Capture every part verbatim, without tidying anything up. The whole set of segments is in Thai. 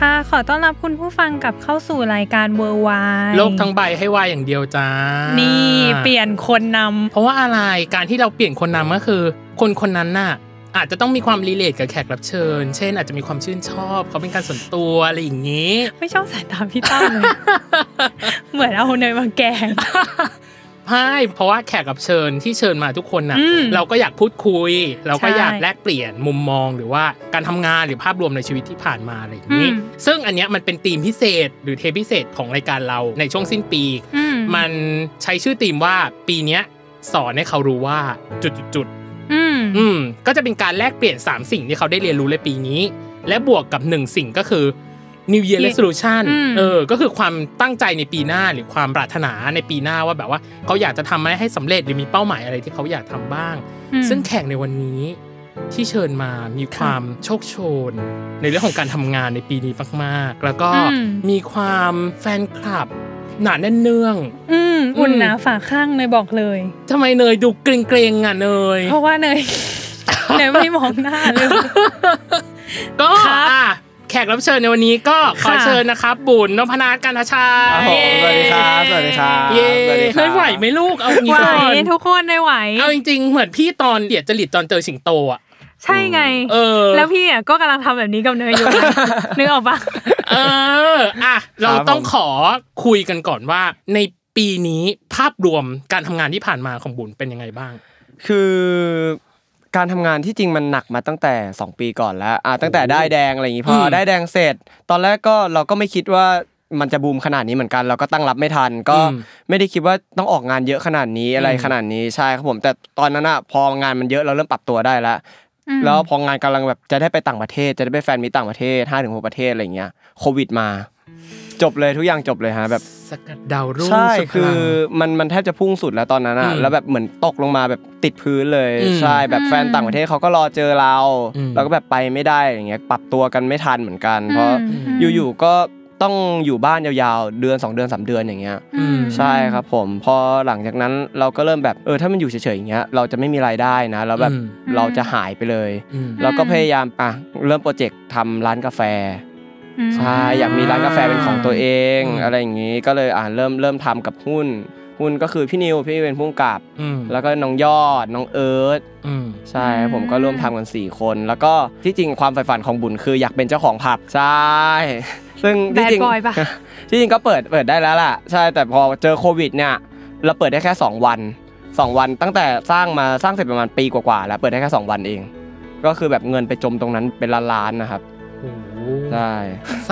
ค่ะขอต้อนรับคุณผู้ฟังกลับเข้าสู่รายการ World Wide โลกทั้งใบให้วายอย่างเดียวจ้านี่เปลี่ยนคนนำเพราะว่าอะไรการที่เราเปลี่ยนคนนำก็คือคนคนนั้นน่ะอาจจะต้องมีความรีเลทกับแขกรับเชิญเช่นอาจจะมีความชื่นชอบเขาเป็นการส่วนตัวอะไรอย่างงี้ไม่ชอบสายตาพี่ตั้มเลยเหมือนเอาเนยมาแกงใช่เพราะว่าแขกรับเชิญที่เชิญมาทุกคนน่ะเราก็อยากพูดคุยเราก็อยากแลกเปลี่ยนมุมมองหรือว่าการทำงานหรือภาพรวมในชีวิตที่ผ่านมาอะไรอย่างนี้ซึ่งอันเนี้ยมันเป็นธีมพิเศษหรือเทปพิเศษของรายการเราในช่วงสิ้นปีมันใช้ชื่อธีมว่าปีเนี้ยสอนให้เขารู้ว่าจุดๆอืมอืมก็จะเป็นการแลกเปลี่ยนสามสิ่งที่เขาได้เรียนรู้ในปีนี้และบวกกับหนึ่งสิ่งก็คือNew Year Resolution เออก็คือความตั้งใจในปีหน้าหรือความปรารถนาในปีหน้าว่าแบบว่าเขาอยากจะทำให้สำเร็จหรือมีเป้าหมายอะไรที่เขาอยากทำบ้างซึ่งแขกในวันนี้ที่เชิญมามีความโชคโชนในเรื่องของการทำงานในปีนี้มากๆแล้วก็มีความแฟนคลับหนาแน่นเนืองอุ่นหนาฝาข้างเนยบอกเลยทำไมเนยดูเกรงๆอ่ะเนยเพราะว่าเนยเนยไม่มองหน้าเลยก็แขกรับเชิญในวันนี้ก็ขอเชิญนะครับบุญนพนาถกรรณชัยสวัสดีครับสวัสดีครับสวัสดีครับไหวไหมลูกเอางี้ก่อนทุกคนได้ไหวเอาจริงๆเหมือนพี่ตอนเดียดจริตตอนเจอสิงโตอ่ะใช่ไงเออแล้วพี่อ่ะก็กำลังทำแบบนี้กับเนยอยู่นึกออกปะเอออ่ะเราต้องขอคุยกันก่อนว่าในปีนี้ภาพรวมการทำงานที่ผ่านมาของบุญเป็นยังไงบ้างคือการทำงานที่จริงมันหนักมาตั้งแต่สองปีก่อนแล้วอ่ะตั้งแต่ได้แดงอะไรอย่างงี้พอได้แดงเสร็จตอนแรกก็เราก็ไม่คิดว่ามันจะบูมขนาดนี้เหมือนกันเราก็ตั้งรับไม่ทันก็ไม่ได้คิดว่าต้องออกงานเยอะขนาดนี้อะไรขนาดนี้ใช่ครับผมแต่ตอนนั้นน่ะพองานมันเยอะเราเริ่มปรับตัวได้แล้วแล้วพองานกำลังแบบจะได้ไปต่างประเทศจะได้ไปแฟนมิตต่างประเทศ ห้าถึงหก ประเทศอะไรอย่างเงี้ยโควิดมาจบเลยทุกอย่างจบเลยฮะแบบสกัดดาวรุ่งสุดพลังใช่คือมันมันแทบจะพุ่งสุดแล้วตอนนั้นอะแล้วแบบเหมือนตกลงมาแบบติดพื้นเลยใช่แบบแฟนต่างประเทศเขาก็รอเจอเราแล้วก็แบบไปไม่ได้อย่างเงี้ยปรับตัวกันไม่ทันเหมือนกันเพราะอยู่ๆก็ต้องอยู่บ้านยาวๆเดือนสองเดือนสามเดือนอย่างเงี้ยใช่ครับผมพอหลังจากนั้นเราก็เริ่มแบบเออถ้ามันอยู่เฉยๆอย่างเงี้ยเราจะไม่มีรายได้นะแล้วแบบเราจะหายไปเลยเราก็พยายามอ่ะเริ่มโปรเจกต์ทำร้านกาแฟใช่อยากมีร้านกาแฟเป็นของตัวเองอะไรอย่างงี้ก็เลยอ่ะเริ่มเริ่มทำกับหุ้นหุ้นก็คือพี่นิวพี่เป็นผู้กำกับแล้วก็น้องยอดน้องเอิร์ธใช่ผมก็ร่วมทำกันสี่คนแล้วก็ที่จริงความใฝ่ฝันของบุญคืออยากเป็นเจ้าของผับใช่ซึ่งที่จริงที่จริงก็เปิดเปิดได้แล้วล่ะใช่แต่พอเจอโควิดเนี่ยเราเปิดได้แค่สองวันสองวันตั้งแต่สร้างมาสร้างเสร็จประมาณปีกว่าๆแล้วเปิดได้แค่สองวันเองก็คือแบบเงินไปจมตรงนั้นเป็นล้านๆนะครับใช่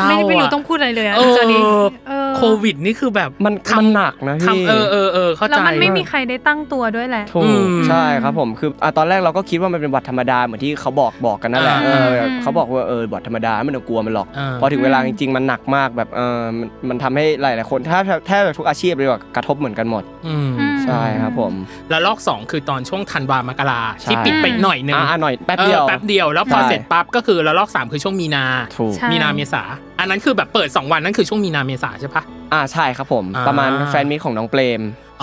ไม่ได้ไปรู้ต้องพูดอะไรเลยอ่ะตอนนี้เออโควิดนี่คือแบบมันมันหนักนะพี่เออๆๆเข้าใจแล้วมันไม่มีใครได้ตั้งตัวด้วยแหละถูกใช่ครับผมคืออ่ะตอนแรกเราก็คิดว่ามันเป็นหวัดธรรมดาเหมือนที่เขาบอกบอกกันนั่นแหละเออเขาบอกว่าเออหวัดธรรมดาไม่ต้องกลัวมันหรอกพอถึงเวลาจริงๆมันหนักมากแบบเออมันทำให้หลายๆคนแทบแทบทุกอาชีพเลยว่ากระทบเหมือนกันหมดอืมใช่ครับผมแล้วรอบสองคือตอนช่วงธันวามกราที่ปิดไปหน่อยนึงอ่ะหน่อยแป๊บเดียวแป๊บเดียวแล้วพอเสร็จปั๊บก็คือแล้วรอบสามคือช่วงมีนามีนาเมษาอันนั้นคือแบบเปิดสองวันนั่นคือช่วงมีนาเมษาใช่ปะอ่าใช่ครับผมประมาณแฟนมิตของน้องเปรม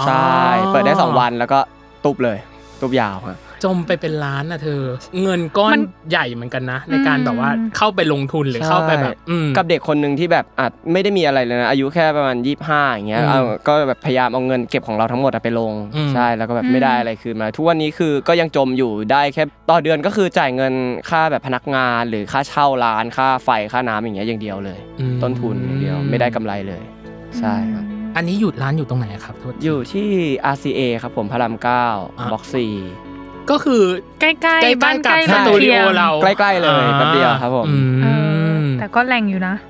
ใช่เปิดได้สองวันแล้วก็ตุบเลยตุบยาวฮะ จมไปเป็นล้านนะเธอเงินก้อนใหญ่เหมือนกันนะในการแบบว่าเข้าไปลงทุนหรือเข้าไปแบบกับเด็กคนนึงที่แบบอาจไม่ได้มีอะไรเลยนะอายุแค่ประมาณยี่สิบห้าอย่างเงี้ยเอาก็แบบพยายามเอาเงินเก็บของเราทั้งหมดไปลงใช่แล้วก็แบบไม่ได้อะไรคืนมาทุกวันนี้คือก็ยังจมอยู่ได้แค่ต่อเดือนก็คือจ่ายเงินค่าแบบพนักงานหรือค่าเช่าร้านค่าไฟค่าน้ำอย่างเงี้ยอย่างเดียวเลยต้นทุนอย่างเดียวไม่ได้กำไรเลยใช่ครับอันนี้หยุดร้านอยู่ตรงไหนครับอยู่ที่ อาร์ ซี เอ ครับผมพระรามเก้าบล็อกสี่ก็คือใกล้ๆบ้านกับสตูดิโอเราใกล้ๆเลยแป๊บเดียวครับผมแต่ก็แรงอยู่นะ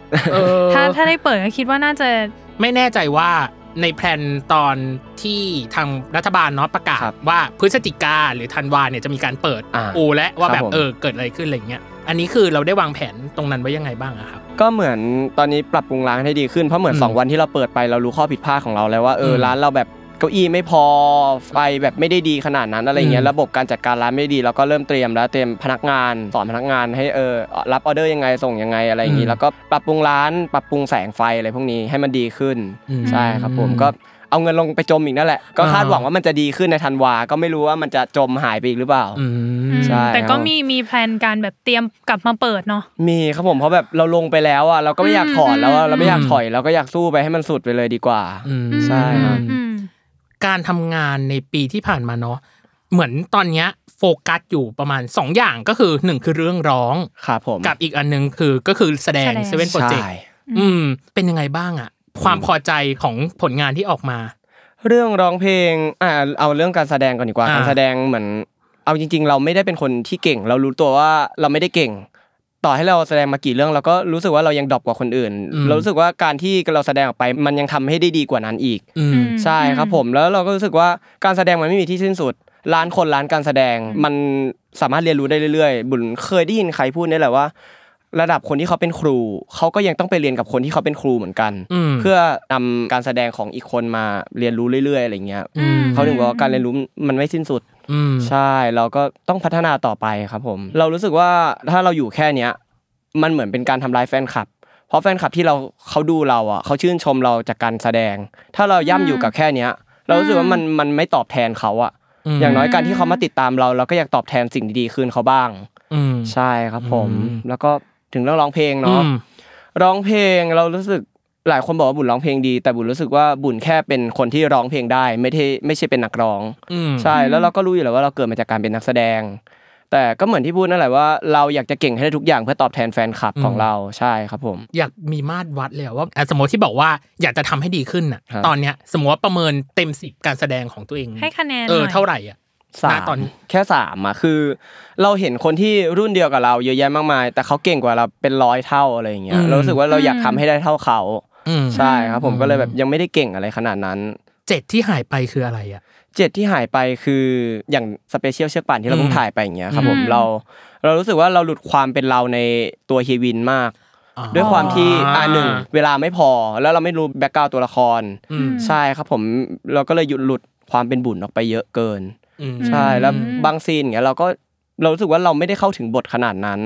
ถ้าถ้าได้เปิดก็คิดว่าน่าจะไม่แน่ใจว่าในแพลนตอนที่ทางรัฐบาลเนาะประกาศว่าพฤศจิกาหรือธันวาเนี่ยจะมีการเปิดอู่และว่าแบบเออเกิดอะไรขึ้นอะไรเงี้ยอันนี้คือเราได้วางแผนตรงนั้นไว้ยังไงบ้างครับก็เหมือนตอนนี้ปรับปรุงร้านให้ดีขึ้นเพราะเหมือนสองวันที่เราเปิดไปเรารู้ข้อผิดพลาดของเราแล้วว่าเออร้านเราแบบเก้าอี้ไม่พอไฟแบบไม่ได้ดีขนาดนั้นอะไรเงี้ยระบบการจัดการร้านไม่ดีเราก็เริ่มเตรียมแล้วเตรียมพนักงานสอนพนักงานให้เออรับออเดอร์ยังไงส่งยังไงอะไรอย่างงี้แล้วก็ปรับปรุงร้านปรับปรุงแสงไฟอะไรพวกนี้ให้มันดีขึ้นใช่ครับผมก็เอาเงินลงไปจมอีกนั่นแหละก็คาดหวังว่ามันจะดีขึ้นในธันวาก็ไม่รู้ว่ามันจะจมหายไปอีกหรือเปล่าใช่แต่ก็มีมีแพลนการแบบเตรียมกลับมาเปิดเนาะมีครับผมเพราะแบบเราลงไปแล้วอ่ะเราก็ไม่อยากถอนแล้วเราไม่อยากถอยเราก็อยากสู้ไปให้มันสุดไปเลยดีกว่าใช่ครับการทำงานในปีที่ผ่านมาเนาะเหมือนตอนเนี้ยโฟกัสอยู่ประมาณสองอย่างก็คือหนึ่งคือเรื่องร้องครับผมกับอีกอันนึงคือก็คือแสดงเซเว่น Project อืมเป็นยังไงบ้างอ่ะความพอใจของผลงานที่ออกมาเรื่องร้องเพลงอ่าเอาเรื่องการแสดงก่อนดีกว่าการแสดงเหมือนเอาจริงๆเราไม่ได้เป็นคนที่เก่งเรารู้ตัวว่าเราไม่ได้เก่งต่อให้เราแสดงมากี่เรื่องเราก็รู้สึกว่าเรายังดรอปกว่าคนอื่นเรารู้สึกว่าการที่เราแสดงออกไปมันยังทำให้ได้ดีกว่านั้นอีกใช่ครับผมแล้วเราก็รู้สึกว่าการแสดงมันไม่มีที่สิ้นสุดล้านคนล้านการแสดงมันสามารถเรียนรู้ได้เรื่อยๆบุญเคยได้ยินใครพูดนี่แหละว่าระดับคนที่เขาเป็นครูเขาก็ยังต้องไปเรียนกับคนที่เขาเป็นครูเหมือนกันเพื่อนำการแสดงของอีกคนมาเรียนรู้เรื่อยๆอะไรเงี้ยเขาถึงบอกว่าการเรียนรู้มันไม่สิ้นสุดใช่เราก็ต้องพัฒนาต่อไปครับผมเรารู้สึกว่าถ้าเราอยู่แค่เนี้ยมันเหมือนเป็นการทำร้ายแฟนคลับเพราะแฟนคลับที่เราเขาดูเราอ่ะเขาชื่นชมเราจากการแสดงถ้าเราย่ำอยู่กับแค่เนี้ยเรารู้สึกว่ามันมันไม่ตอบแทนเขาอ่ะอย่างน้อยการที่เขามาติดตามเราเราก็อยากตอบแทนสิ่งดีๆคืนเขาบ้างใช่ครับผมแล้วก็ถึงเรื่องร้องเพลงเนาะร้องเพลงเรารู้สึกหลายคนบอกว่าบุญร้องเพลงดีแต่บุญรู้สึกว่าบุญแค่เป็นคนที่ร้องเพลงได้ไม่ได้ไม่ใช่เป็นนักร้องใช่แล้วเราก็รู้อยู่แล้วว่าเราเกิดมาจากการเป็นนักแสดงแต่ก็เหมือนที่พูดนั่นแหละว่าเราอยากจะเก่งให้ได้ทุกอย่างเพื่อตอบแทนแฟนคลับของเราใช่ครับผมอยากมีมาตรวัดเลยว่าสมมติที่บอกว่าอยากจะทำให้ดีขึ้นน่ะตอนเนี้ยสมมติว่าประเมินเต็มสิบการแสดงของตัวเองให้คะแนนเออเท่าไหร่อ่ะสามตอนแค่สามอ่ะคือเราเห็นคนที่รุ่นเดียวกับเราเยอะแยะมากมายแต่เขาเก่งกว่าเราเป็นร้อยเท่าอะไรอย่างเงี้ยเรารู้สึกว่าเราอยากทำให้ได้เท่าเขาใช่ครับผมก็เลยแบบยังไม่ได้เก่งอะไรขนาดนั้นเจ็ดที่หายไปคืออะไรอ่ะเจ็ดที่หายไปคืออย่างสเปเชียลเชือกป่านที่เราเพิ่งถ่ายไปอย่างเงี้ยครับผมเราเรารู้สึกว่าเราหลุดความเป็นเราในตัวเฮวินมากด้วยความที่อ่าหนึ่งเวลาไม่พอแล้วเราไม่รู้แบ็คกราวด์ตัวละครใช่ครับผมเราก็เลยหยุดหลุดความเป็นบุญออกไปเยอะเกินใช่แล้วบางซีนอย่างเงี้ยเราก็เรารู้สึกว่าเราไม่ได้เข้าถึงบทขนาดนั้น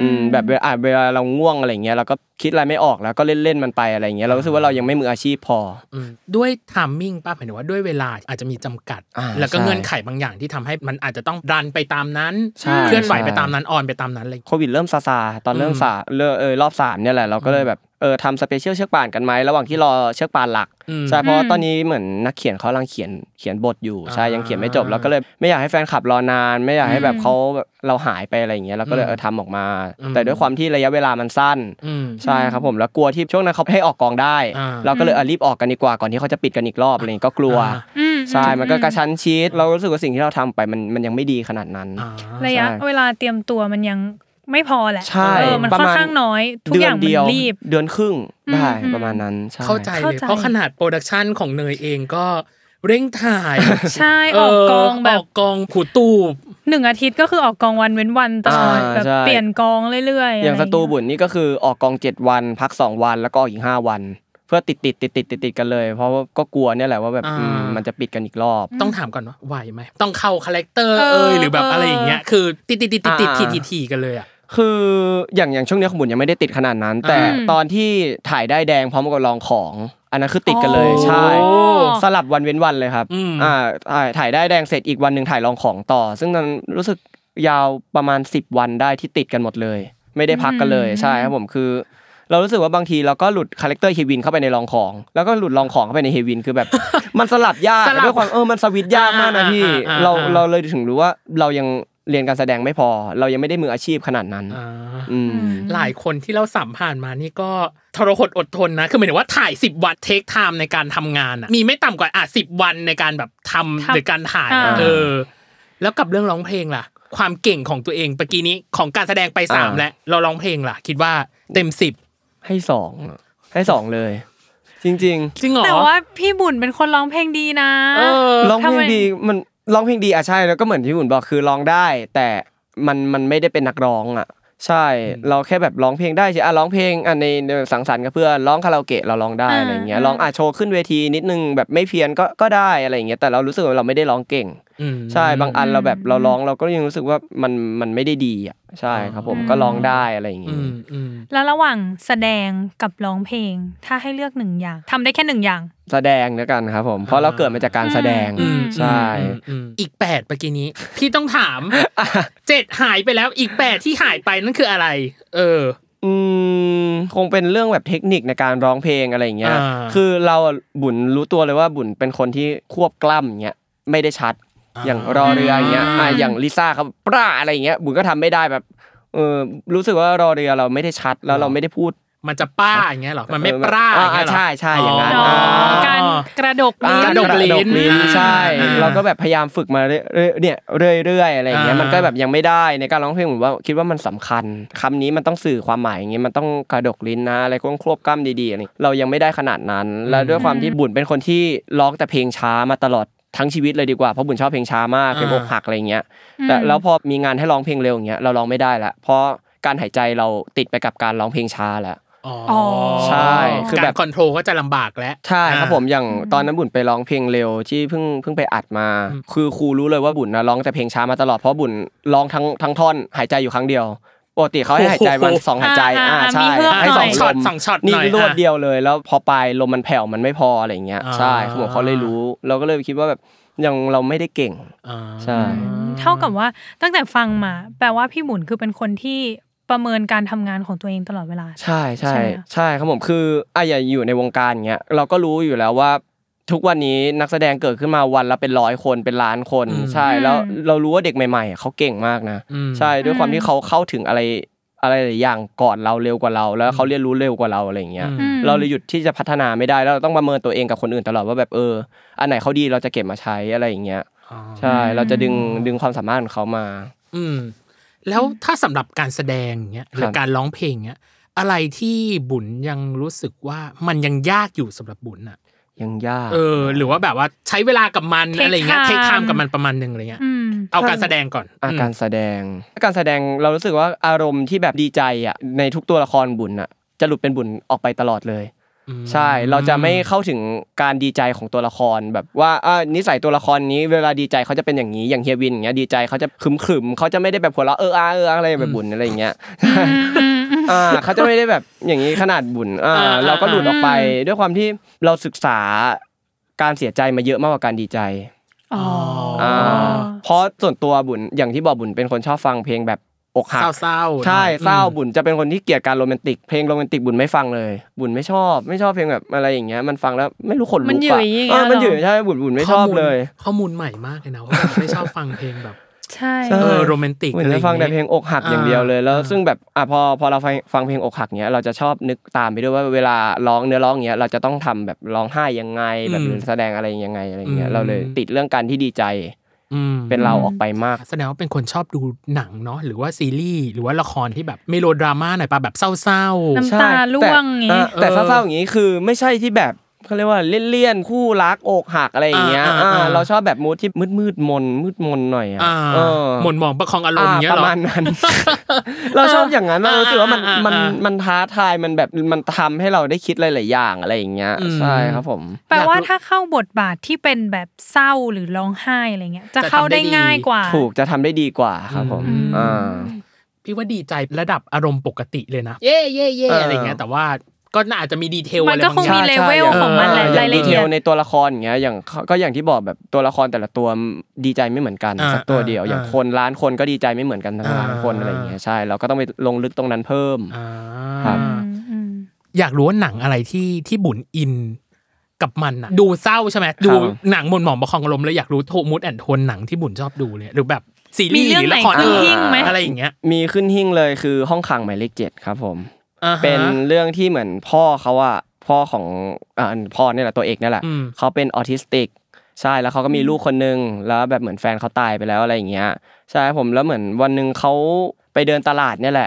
อืมแบบอ่ะเวลาเราง่วงอะไรเงี้ยเราก็คิดอะไรไม่ออกแล้วก็เล่นๆมันไปอะไรเงี้ยเรารู้สึกว่าเรายังไม่มืออาชีพพอด้วยไทมิ่งป่ะหมายถึงว่าด้วยเวลาอาจจะมีจำกัดแล้วก็เงื่อนไขบางอย่างที่ทำให้มันอาจจะต้องรันไปตามนั้นเคลื่อนไหวไปตามนั้นออนไปตามนั้นอะไรโควิดเริ่มซาซาตอนเริ่มซาเออรอบสามเนี่ยแหละเราก็เลยแบบเออทำสเปเชียลเชือกป่านกันมั้ยระหว่างที่รอเชือกป่านหลักใช่เพราะตอนนี้เหมือนนักเขียนเค้ากำลังเขียนเขียนบทอยู่ใช่ยังเขียนไม่จบแล้วก็เลยไม่อยากให้แฟนคลับรอนานไม่อยากให้แบบเค้าเราหายไปอะไรอย่างเงี้ยแล้วก็เลยเออทำออกมาแต่ด้วยความที่ระยะเวลามันสั้นใช่ครับผมแล้วกลัวที่ช่วงนั้นเค้าให้ออกกองได้เราก็เลยรีบออกกันดีกว่าก่อนที่เค้าจะปิดกันอีกรอบอะไรก็กลัวใช่มันก็กระชั้นชิดเรารู้สึกว่าสิ่งที่เราทำไปมันมันยังไม่ดีขนาดนั้นระยะเวลาเตรียมตัวมันยังไม่พอแหละเออมันค่อนข้างน้อยทุกอย่างมันรีบเดือนครึ่งได้ประมาณนั้นใช่เข้าใจเลยเพราะขนาดโปรดักชั่นของเนยเองก็เร่งถ่ายใช่ออกกองแบบออกกองขู่ตูบหนึ่งอาทิตย์ก็คือออกกองวันเว้นวันตลอดแบบเปลี่ยนกองเรื่อยๆอย่างสตูบุญนี่ก็คือออกกองเจ็ดวันพักสองวันแล้วก็ออกอีกห้าวันเพื่อติดติดติดติดติดกันเลยเพราะว่าก็กลัวเนี่ยแหละว่าแบบมันจะปิดกันอีกรอบต้องถามก่อนว่าไหวไหมต้องเข้าคาแรคเตอร์เอ่ยหรือแบบอะไรอย่างเงี้ยคือติดติดติดติดทีทีกันเลยอ่ะคืออย่างอย่างช่วงนี้ของบุญยังไม่ได้ติดขนาดนั้นแต่ตอนที่ถ่ายได้แดงพร้อมกับลองของ อันนั้นคือติดกันเลยใช่สลับวันเว้นวันเลยครับอ่าถ่ายได้แดงเสร็จอีกวันนึงถ่ายลองของต่อซึ่งมันรู้สึกยาวประมาณสิบวันได้ที่ติดกันหมดเลยไม่ได้พักกันเลยใช่ครับผมคือเรารู้สึกว่าบางทีเราก็หลุดคาแรคเตอร์เฮวินเข้าไปในลองของแล้วก็หลุดลองของเข้าไปในเฮวินคือแบบมันสลับยากด้วยความเออมันสวิตช์ยากมากนะพี่เราเราเลยถึงรู้ว่าเรายังเรียนการแสดงไม่พอเรายังไม่ได้มืออาชีพขนาดนั้นอืมหลายคนที่เราสัมภาษณ์มานี่ก็ทรหดอดทนนะคือหมายถึงว่าถ่ายสิบวันเทคไทม์ในการทำงานอ่ะมีไม่ต่ำกว่าอ่ะสิบวันในการแบบทำหรือการถ่ายเออแล้วกับเรื่องร้องเพลงล่ะความเก่งของตัวเองเมื่อกี้นี้ของการแสดงไปสามแล้วเราร้องเพลงล่ะคิดว่าเต็มสิบให้สองให้สองเลยจริงๆจริงเหรอแต่ว่าพี่บุญเป็นคนร้องเพลงดีนะเออร้องเพลงดีมันร้องเพลงดีอ่ะใช่แล้วก็เหมือนที่บุญบอกคือร้องได้แต่มันมันไม่ได้เป็นนักร้องอ่ะใช่เราแค่แบบร้องเพลงได้ใช่อ่ะร้องเพลงอ่ะในสังสรรค์กับเพื่อนร้องคาราโอเกะเราร้องได้อะไรอย่างเงี้ยร้องอ่ะโชว์ขึ้นเวทีนิดนึงแบบไม่เพี้ยนก็ก็ได้อะไรอย่างเงี้ยแต่เรารู้สึกว่าเราไม่ได้ร้องเก่งใช่บางอันเราแบบเราร้องเราก็ยังรู้สึกว่ามันมันไม่ได้ดีอ่ะใช่ครับผมก็ร้องได้อะไรอย่างงี้แล้วระหว่างแสดงกับร้องเพลงถ้าให้เลือกหนึ่งอย่างทำได้แค่หนึ่งอย่างแสดงแล้วกันครับผมเพราะเราเกิดมาจากการแสดงใช่อีกแปดเมื่อกี้นี้พี่ต้องถามเจ็ดหายไปแล้วอีกแปดที่หายไปนั่นคืออะไรเอออืมคงเป็นเรื่องแบบเทคนิคในการร้องเพลงอะไรอย่างเงี้ยคือเราบุญรู้ตัวเลยว่าบุญเป็นคนที่ควบกล้ำอย่างเงี้ยไม่ได้ชัดอย่างรอเรืออย่างเงี้ยอ่ะอย่างลิซ่าครับปราอะไรอย่างเงี้ยบุญก็ทำไม่ได้แบบเออรู้สึกว่ารอเรือเราไม่ได้ชัดแล้วเราไม่ได้พูดมันจะป้าอย่างเงี้ยหรอมันไม่ปราอย่างเงี้ยหรอใช่ๆอย่างนั้นการกระดกลิ้นกระดกลิ้นใช่เราก็แบบพยายามฝึกมาเนี่ยเรื่อยๆอะไรอย่างเงี้ยมันก็แบบยังไม่ได้ในการร้องเพลงผมว่าคิดว่ามันสำคัญคำนี้มันต้องสื่อความหมายอย่างเงี้ยมันต้องกระดกลิ้นนะอะไรก็ควบกล้ำดีๆอะไรเรายังไม่ได้ขนาดนั้นแล้วด้วยความที่บุญเป็นคนที่ร้องแต่เพลงช้ามาตลอดทั้งชีวิตเลยดีกว่าเพราะบุญชอบเพลงช้ามากเพลงอกหักอะไรเงี้ยแต่แล้วพอมีงานให้ร้องเพลงเร็วอย่างเงี้ยเราร้องไม่ได้ละเพราะการหายใจเราติดไปกับการร้องเพลงช้าแล้วอ๋อใช่คือแบบคอนโทรลก็จะลำบากแล้วใช่ครับผมอย่างตอนนั้นบุญไปร้องเพลงเร็วที่เพิ่งเพิ่งไปอัดมาคือครูรู้เลยว่าบุญน่ะร้องแต่เพลงช้ามาตลอดเพราะบุญร้องทั้งทั้งท่อนหายใจอยู่ครั้งเดียวปกติเค้าให้หายใจวันสองหายใจอ่าใช่ให้สองช็อตสองช็อตนี่รวดเดียวเลยแล้วพอไปลมมันแผ่วมันไม่พออะไรอย่างเงี้ยใช่เค้าเลยรู้เราก็เลยคิดว่าแบบยังเราไม่ได้เก่งอ่าใช่เท่ากับว่าตั้งแต่ฟังมาแปลว่าพี่บุญคือเป็นคนที่ประเมินการทำงานของตัวเองตลอดเวลาใช่ๆใช่ครับผมคืออ่ะอย่าอยู่ในวงการอย่างเงี้ยเราก็รู้อยู่แล้วว่าทุกวันนี้นักแสดงเกิดขึ้นมาวันละเป็นร้อยคนเป็นล้านคนใช่แล้วเรารู้ว่าเด็กใหม่ๆเขาเก่งมากนะใช่ด้วยความที่เขาเข้าถึงอะไรอะไรหลายอย่างก่อนเราเร็วกว่าเราแล้วเขาเรียนรู้เร็วกว่าเราอะไรอย่างเงี้ยเราเลยหยุดที่จะพัฒนาไม่ได้แล้วเราต้องประเมินตัวเองกับคนอื่นตลอดว่าแบบเอออันไหนเขาดีเราจะเก็บมาใช้อะไรอย่างเงี้ยใช่เราจะดึงดึงความสามารถของเขามาอืมแล้วถ้าสำหรับการแสดงเงี้ยหรือการร้องเพลงเงี้ยอะไรที่บุญยังรู้สึกว่ามันยังยากอยู่สำหรับบุญน่ะยังยากเออหรือว่าแบบว่าใช้เวลากับมันอะไรเงี้ยเทคไทม์กับมันประมาณนึงอะไรเงี้ยเอาการแสดงก่อนอ่ะการแสดงการแสดงเรารู้สึกว่าอารมณ์ที่แบบดีใจอ่ะในทุกตัวละครบุญน่ะจะหลุดเป็นบุญออกไปตลอดเลยใช่เราจะไม่เข้าถึงการดีใจของตัวละครแบบว่าอ่ะนิสัยตัวละครนี้เวลาดีใจเขาจะเป็นอย่างนี้อย่างเฮียวินอย่างเงี้ยดีใจเขาจะขรึมๆเขาจะไม่ได้แบบหัวเราะเอออาเอออะไรแบบบุญอะไรอย่างเงี้ยอ่าเขาจะไม่ได้แบบอย่างนี้ขนาดบุญอ่าเราก็หลุดออกไปด้วยความที่เราศึกษาการเสียใจมาเยอะมากกว่าการดีใจอ๋ออ่าเพราะส่วนตัวบุญอย่างที่บอกบุญเป็นคนชอบฟังเพลงแบบอกหักเศร้าๆใช่เศร้าบุญจะเป็นคนที่เกลียดการโรแมนติกเพลงโรแมนติกบุญไม่ฟังเลยบุญไม่ชอบไม่ชอบเพลงแบบอะไรอย่างเงี้ยมันฟังแล้วไม่รู้ขนลุกอ่ะมันหยุยเออมันหยุยใช่บุญบุญไม่ชอบเลยข้อมูลใหม่มากเลยนะว่าไม่ชอบฟังเพลงแบบใช่เออโรแมนติกอะไรฟังแต่เพลงอกหักอย่างเดียวเลยแล้วซึ่งแบบอ่ะพอพอเราฟังเพลงอกหักเงี้ยเราจะชอบนึกตามไปด้วยว่าเวลาร้องเนื้อร้องเงี้ยเราจะต้องทำแบบร้องไห้ยังไงแบบแสดงอะไรยังไงอะไรเงี้ยเราเลยติดเรื่องการที่ดีใจเป็นเราออกไปมากแสดงว่าเป็นคนชอบดูหนังเนาะหรือว่าซีรีส์หรือว่าละครที่แบบเมโลดราม่าหน่อยป่ะแบบเศร้าๆน้ำตาร่วงอย่างงี้แต่เศร้าๆอย่างงี้คือไม่ใช่ที่แบบเค้าเรียกว่าเลี่ยนๆคู่รักอกหักอะไรอย่างเงี้ยอ่าเราชอบแบบมูดที่มืดๆมนมืดมนหน่อยอ่ะเออหม่นหมองประคองอารมณ์เงี้ยหรอประมาณนั้นเราชอบอย่างนั้นเราคิดว่ามันมันมันท้าทายมันแบบมันทำให้เราได้คิดหลายๆอย่างอะไรอย่างเงี้ยใช่ครับผมแปลว่าถ้าเข้าบทบาทที่เป็นแบบเศร้าหรือร้องไห้อะไรเงี้ยจะเข้าได้ง่ายกว่าถูกจะทำได้ดีกว่าครับผมอ่าพี่ว่าดีใจระดับอารมณ์ปกติเลยนะเย้ๆๆอะไรเงี้ยแต่ว่า ก็น่าจะมีดีเทลอะไรบางอย่างมันก็คงมีเลเวลของมันแหละรายละเอียดในตัวละครอย่างเงี้ยอย่างก็อย่างที่บอกแบบตัวละครแต่ละตัวดีใจไม่เหมือนกันสักตัวเดียวอย่างคนล้านคนก็ดีใจไม่เหมือนกันทั้งล้านคนอะไรอย่างเงี้ยใช่เราก็ต้องไปลงลึกตรงนั้นเพิ่มครับอยากรู้ว่าหนังอะไรที่ที่บุญอินกับมันน่ะดูเศร้าใช่มั้ยดูหนังหม่นหมองประคองอารมณ์แล้วอยากรู้โทมูดแอนโทนหนังที่บุญชอบดูเนี่ยหรือแบบซีรีส์หรือละครอะไรอย่างเงี้ยมีขึ้นหิ้งเลยคือห้องขังหมายเลขเจ็ดครับผมเป็นเรื่องที่เหมือนพ่อเค้าอ่ะพ่อของอ่าพ่อเนี่ยแหละตัวเอกนั่นแหละเค้าเป็นออทิสติกใช่แล้วเค้าก็มีลูกคนนึงแล้วแบบเหมือนแฟนเค้าตายไปแล้วอะไรอย่างเงี้ยใช่ผมแล้วเหมือนวันนึงเค้าไปเดินตลาดเนี่ยแหละ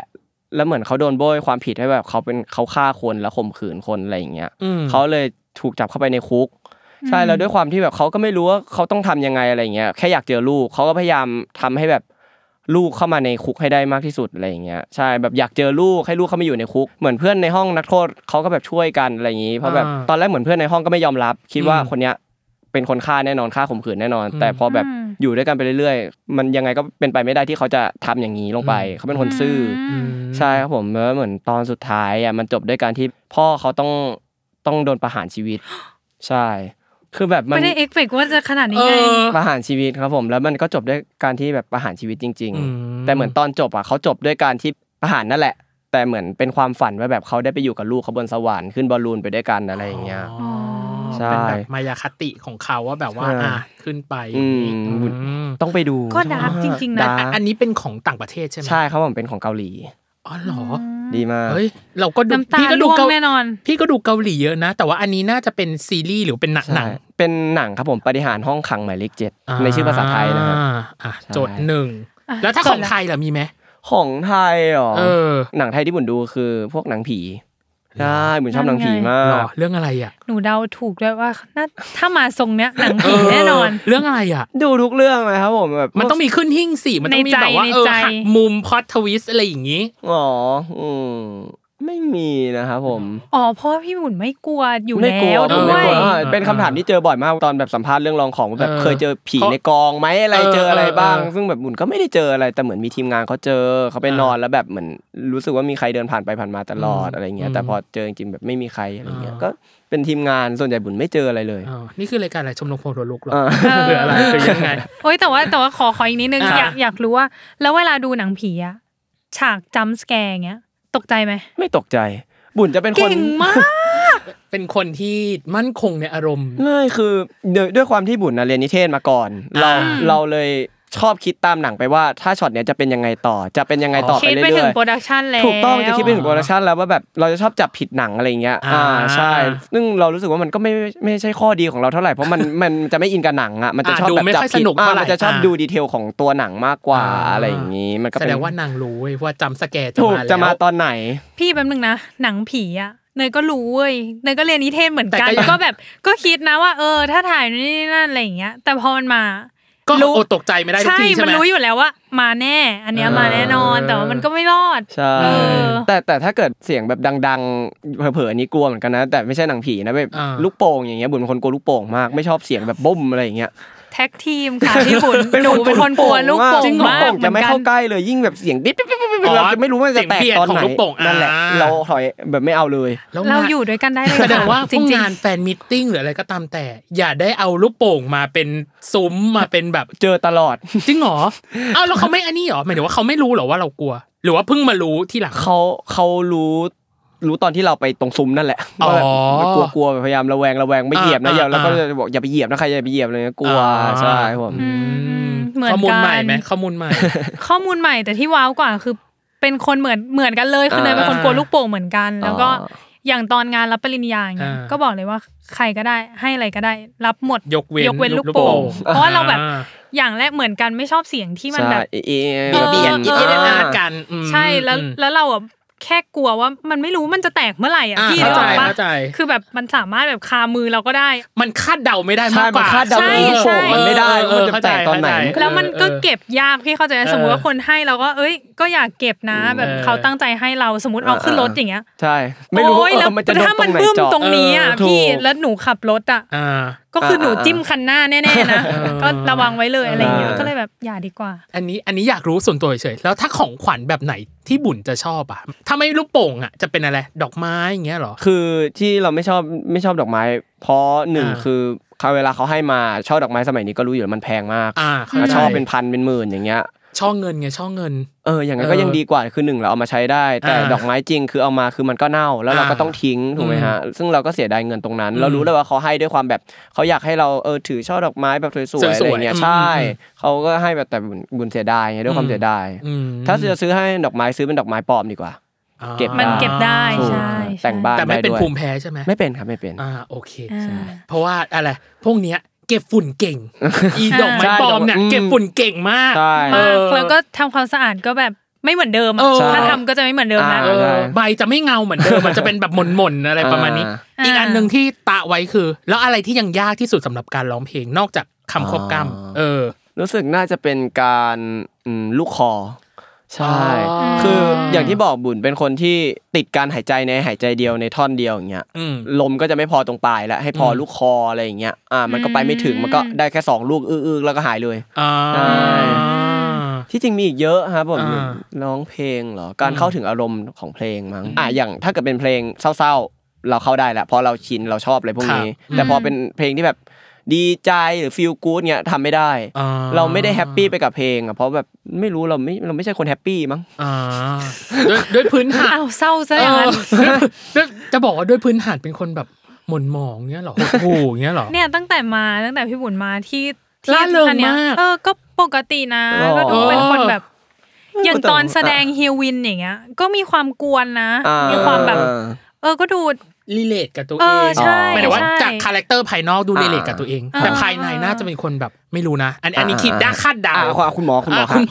แล้วเหมือนเค้าโดนโบยความผิดให้แบบเค้าเป็นเค้าฆ่าคนแล้วข่มขืนคนอะไรอย่างเงี้ยเค้าเลยถูกจับเข้าไปในคุกใช่แล้วด้วยความที่แบบเค้าก็ไม่รู้ว่าเค้าต้องทำยังไงอะไรอย่างเงี้ยแค่อยากเจอลูกเค้าก็พยายามทำให้แบบลูกเข้ามาในคุกให้ได้มากที่สุดอะไรอย่างเงี้ยใช่แบบอยากเจอลูกให้ลูกเข้ามาอยู่ในคุกเหมือนเพื่อนในห้องนักโทษเค้าก็แบบช่วยกันอะไรอย่างงี้เพราะแบบตอนแรกเหมือนเพื่อนในห้องก็ไม่ยอมรับคิดว่าคนเนี้ยเป็นคนฆ่าแน่นอนฆ่าข่มขืนแน่นอนแต่พอแบบอยู่ด้วยกันไปเรื่อยๆมันยังไงก็เป็นไปไม่ได้ที่เค้าจะทำอย่างงี้ลงไปเค้าเป็นคนซื่อใช่ครับผมแล้วเหมือนตอนสุดท้ายอ่ะมันจบด้วยการที่พ่อเค้าต้องต้องโดนประหารชีวิตใช่คือแบบมันไม่ได้เอ็กเฟคว่าจะขนาดนี้ไงประหารชีวิตครับผมแล้วมันก็จบด้วยการที่แบบประหารชีวิตจริงๆแต่เหมือนตอนจบอ่ะเค้าจบด้วยการที่ประหารนั่นแหละแต่เหมือนเป็นความฝันว่าแบบเค้าได้ไปอยู่กับลูกเค้าบนสวรรค์ขึ้นบอลลูนไปด้วยกันอะไรอย่างเงี้ยใช่เป็นแบบมายาคติของเค้าว่าแบบว่าอ่ะขึ้นไปต้องไปดูก็ดาร์กจริงๆนะอันนี้เป็นของต่างประเทศใช่มั้ยใช่ครับผมเป็นของเกาหลีอ๋อเหรอดีมากเฮ้ยเราก็ดูพี่ก็ดูเกาหลีแน่นอนพี่ก็ดูเกาหลีเยอะนะแต่ว่าอันนี้น่าจะเป็นซีรีส์หรือเป็นหนังเป็นหนังครับผมปฏิหารห้องขังหมายเลขเจ็ดในชื่อภาษาไทยนะครับอ่ะจดหนึ่งแล้วถ้าของไทยล่ะมีมั้ยของไทยหรอเออหนังไทยที่บุญดูคือพวกหนังผีใช่บุญชอบหนังผีมากเรื่องอะไรอ่ะหนูเดาถูกด้วยว่าถ้ามาทรงเนี้ยหนังผีแน่นอนเรื่องอะไรอ่ะดูทุกเรื่องเลยครับผมแบบมันต้องมีขึ้นหิ้งสิมันต้องมีแบบว่าเออหักมุมพล็อตทวิสต์อะไรอย่างงี้อ๋ออืมไม่มีนะครับผมอ๋อเพราะพี่บุญไม่กลัวอยู่แล้วด้วยเป็นคำถามที่เจอบ่อยมากตอนแบบสัมภาษณ์เรื่องรองของแบบเคยเจอผีในกองมั้ยอะไรเจออะไรบ้างซึ่งแบบบุญก็ไม่ได้เจออะไรแต่เหมือนมีทีมงานเค้าเจอเค้าไปนอนแล้วแบบเหมือนรู้สึกว่ามีใครเดินผ่านไปผ่านมาตลอดอะไรเงี้ยแต่พอเจอจริงๆแบบไม่มีใครอะไรเงี้ยก็เป็นทีมงานส่วนใหญ่บุญไม่เจออะไรเลยอ๋อนี่คือรายการอะไรชมรมโพธิ์โลกหรอหรืออะไรคือยังไงโอ๊ยแต่ว่าแต่ว่าขอขออีกนิดนึงอยากอยากรู้ว่าแล้วเวลาดูหนังผีอ่ะฉากจัมป์สแกร์เงี้ยตกใจมั้ยไม่ตกใจบุญจะเป็นคนเก่งมากเป็นคนที่มั่นคงในอารมณ์ไม่คือด้วยความที่บุญน่ะเรียนนิเทศมาก่อนเราเราเลยชอบคิดตามหนังไปว่าถ้าช็อตเนี้ยจะเป็นยังไงต่อจะเป็นยังไงต่อไปเรื่อยๆคิดไปถึงโปรดักชั่นแล้วถูกต้องจะคิดไปถึงโปรดักชั่นแล้วว่าแบบเราจะชอบจับผิดหนังอะไรอย่างเงี้ยอ่าใช่ซึ่งเรารู้สึกว่ามันก็ไม่ไม่ใช่ข้อดีของเราเท่าไหร่เพราะมันมันจะไม่อินกับหนังอ่ะมันจะชอบแบบจับผิดอ่ะมันจะชอบดูดีเทลของตัวหนังมากกว่าอะไรอย่างงี้มันก็เป็นแสดงว่านางรู้เว้ยว่าจัมป์สแกร์จะมาแล้วจะมาตอนไหนพี่แป๊บนึงนะหนังผีอ่ะเนยก็รู้เว้ยเนยก็เรียนนิเทศเหมือนกันก็แบบก็คิดนะว่าเออถ้าถ่ายนี่นั่นอะไรอย่างเงี้ยแต่พอมันมาก็โอตกใจไม่ได้ทุกทีใช่มั้ยใช่มันรู้อยู่แล้วว่ามาแน่อันเนี้ยมาแน่นอนแต่ว่ามันก็ไม่รอดใช่แต่แต่ถ้าเกิดเสียงแบบดังๆเผลอๆอันนี้กลัวเหมือนกันนะแต่ไม่ใช่หนังผีนะแบบลูกโป่งอย่างเงี้ยบุญเป็นคนกลัวลูกโป่งมากไม่ชอบเสียงแบบบุ้มอะไรอย่างเงี้ยแท็กทีมค่ะพี่บุญหนูเป็นคนกลัวลูกโป่งมากจะไม่เข้าใกล้เลยยิ่งแบบเสียงปิ๊บเราจะไม่รู้ว่าจะแตกตอนไหนนั่นแหละเราถอยแบบไม่เอาเลยเราอยู่ด้วยกันได้เลยแสดงว่าพวกงานแฟนมีตติ้งหรืออะไรก็ตามแต่อย่าได้เอาลูกโป่งมาเป็นซุ้มมาเป็นแบบเจอตลอดจริงหรอเอ้าแล้วเขาไม่อันนี้หรอหมายถึงว่าเขาไม่รู้หรอว่าเรากลัวหรือว่าเพิ่งมารู้ทีหลังเขาเขารู้รู้ตอนที่เราไปตรงซุ้มนั่นแหละก็แบบกลัวๆพยายามระแวงระแวงไม่เหยียบนะแล้วก็บอกอย่าไปเหยียบนะใครอย่าไปเหยียบอะไรเงี้ยกลัวใช่ผมข้อมูลใหม่มั้ยข้อมูลใหม่ข้อมูลใหม่แต่ที่ว้าวกว่าคือเป็นคนเหมือนเหมือนกันเลยคือเนยเป็นคนกลัวลูกโป่งเหมือนกันแล้วก็อย่างตอนงานรับปริญญาอย่างเงี้ยก็บอกเลยว่าใครก็ได้ให้อะไรก็ได้รับหมดยกเว้นลูกโป่งเพราะว่าเราแบบอย่างแรกเหมือนกันไม่ชอบเสียงที่มันแบบเอียดเบียดอิดนากันใช่แล้วแล้วเราอ่ะแค่กลัวว่ามันไม่รู้มันจะแตกเมื่อไหร่อ่ะพี่เข้าใจเข้าใจคือแบบมันสามารถแบบคามือเราก็ได้มันคาดเดาไม่ได้มากกว่าใช่ใช่มันไม่ได้มันจะแตกตอนไหนแล้วมันก็เก็บยากพี่เข้าใจสมมุติว่าคนให้เราก็เอ้ยก็อยากเก็บนะแบบเขาตั้งใจให้เราสมมุติเอาขึ้นรถอย่างเงี้ยใช่ไม่รู้ว่ามันจะโดนตรงไหนถ้ามันบึ้มตรงนี้อ่ะพี่แล้วหนูขับรถอ่ะ ก็คือหนูจิ้มคันหน้าแน่ๆนะก็ระวังไว้เลยอะไรอย่างเงี้ยก็เลยแบบอย่าดีกว่าอันนี้อันนี้อยากรู้ส่วนตัวเฉยแล้วถ้าของขวัญแบบไหนที่บุญจะชอบอ่ะถ้าไม่ลูกโป่งอ่ะจะเป็นอะไรดอกไม้อย่างเงี้ยหรอคือที่เราไม่ชอบไม่ชอบดอกไม้เพราะหนึ่งคือเขาเวลาเขาให้มาช่อดอกไม้สมัยนี้ก็รู้อยู่แล้วมันแพงมากช่อเป็นพันเป็นหมื่นอย่างเงี้ยช่อเงินไงช่อเงินเอออย่างนั้นก็ยังดีกว่าคือหนึ่งเราเอามาใช้ได้แต่ดอกไม้จริงคือเอามาคือมันก็เน่าแล้วเราก็ต้องทิ้งถูกไหมฮะซึ่งเราก็เสียดายเงินตรงนั้นเรารู้เลยว่าเขาให้ด้วยความแบบเขาอยากให้เราเออถือช่อดอกไม้แบบสวยๆอะไรเงี้ยใช่เขาก็ให้แบบแต่บุญเสียดายไงด้วยความเสียดายถ้าจะซื้อให้ดอกไม้ซื้อเป็นดอกไม้ปลอมดีกว่าเก็บมันเก็บได้ใช่แต่งบ้านแต่ไม่เป็นภูมิแพ้ใช่ไหมไม่เป็นครับไม่เป็นอ่าโอเคเพราะว่าอะไรพวกเนี้ยเก็บฝุ่นเก่งอีดอกไม้ปลอมเนี่ยเก็บฝุ่นเก่งมากมากแล้วก็ทำความสะอาดก็แบบไม่เหมือนเดิมอ่ะถ้าทำก็จะไม่เหมือนเดิมนะใบจะไม่เงาเหมือนเดิมมันจะเป็นแบบหม่นๆอะไรประมาณนี้อีกอันนึงที่ตะไว้คือแล้วอะไรที่ยังยากที่สุดสำหรับการร้องเพลงนอกจากคำควบกล้ำเออรู้สึกน่าจะเป็นการลูกคอใช่คืออย่างที่บอกบุญเป็นคนที่ติดการหายใจในหายใจเดียวในท่อนเดียวอย่างเงี้ยลมก็จะไม่พอตรงปลายแล้วให้พอลูกคออะไรอย่างเงี้ยอ่ามันก็ไปไม่ถึงมันก็ได้แค่สองลูกอื้อๆแล้วก็หายเลยอ่าที่จริงมีอีกเยอะครับผมร้องเพลงเหรอการเข้าถึงอารมณ์ของเพลงมั้งอ่ะอย่างถ้าเกิดเป็นเพลงเศร้าๆเราเข้าได้ละเพราะเราชินเราชอบอะไรพวกนี้แต่พอเป็นเพลงที่แบบดีใจหรือฟีลกู๊ดเงี้ยทำไม่ได้เราไม่ได้แฮปปี้ไปกับเพลงอ่ะเพราะแบบไม่รู้เราไม่เราไม่ใช่คนแฮปปี้มั้งอ่าด้วยด้วยพื้นฐานอ้าวเศร้าซะอย่างนั้นจะบอกว่าด้วยพื้นฐานเป็นคนแบบหม่นหมองเงี้ยหรอโหเงี้ยหรอเนี่ยตั้งแต่มาตั้งแต่พี่บุญมาที่ที่อันเนี้ยเออก็ปกตินะก็ดูเป็นคนแบบอย่างตอนแสดงเฮวินอย่างเงี้ยก็มีความกวนนะมีความแบบเออก็ดูรีเลทกับตัวเองหมายถึงว่าจากคาแรคเตอร์ภายนอกดูรีเลทกับตัวเองแต่ภายในน่าจะเป็นคนแบบไม่รู้นะอันอันนี้คิดได้คาดเดาคุณหมอคุณหมอคุณ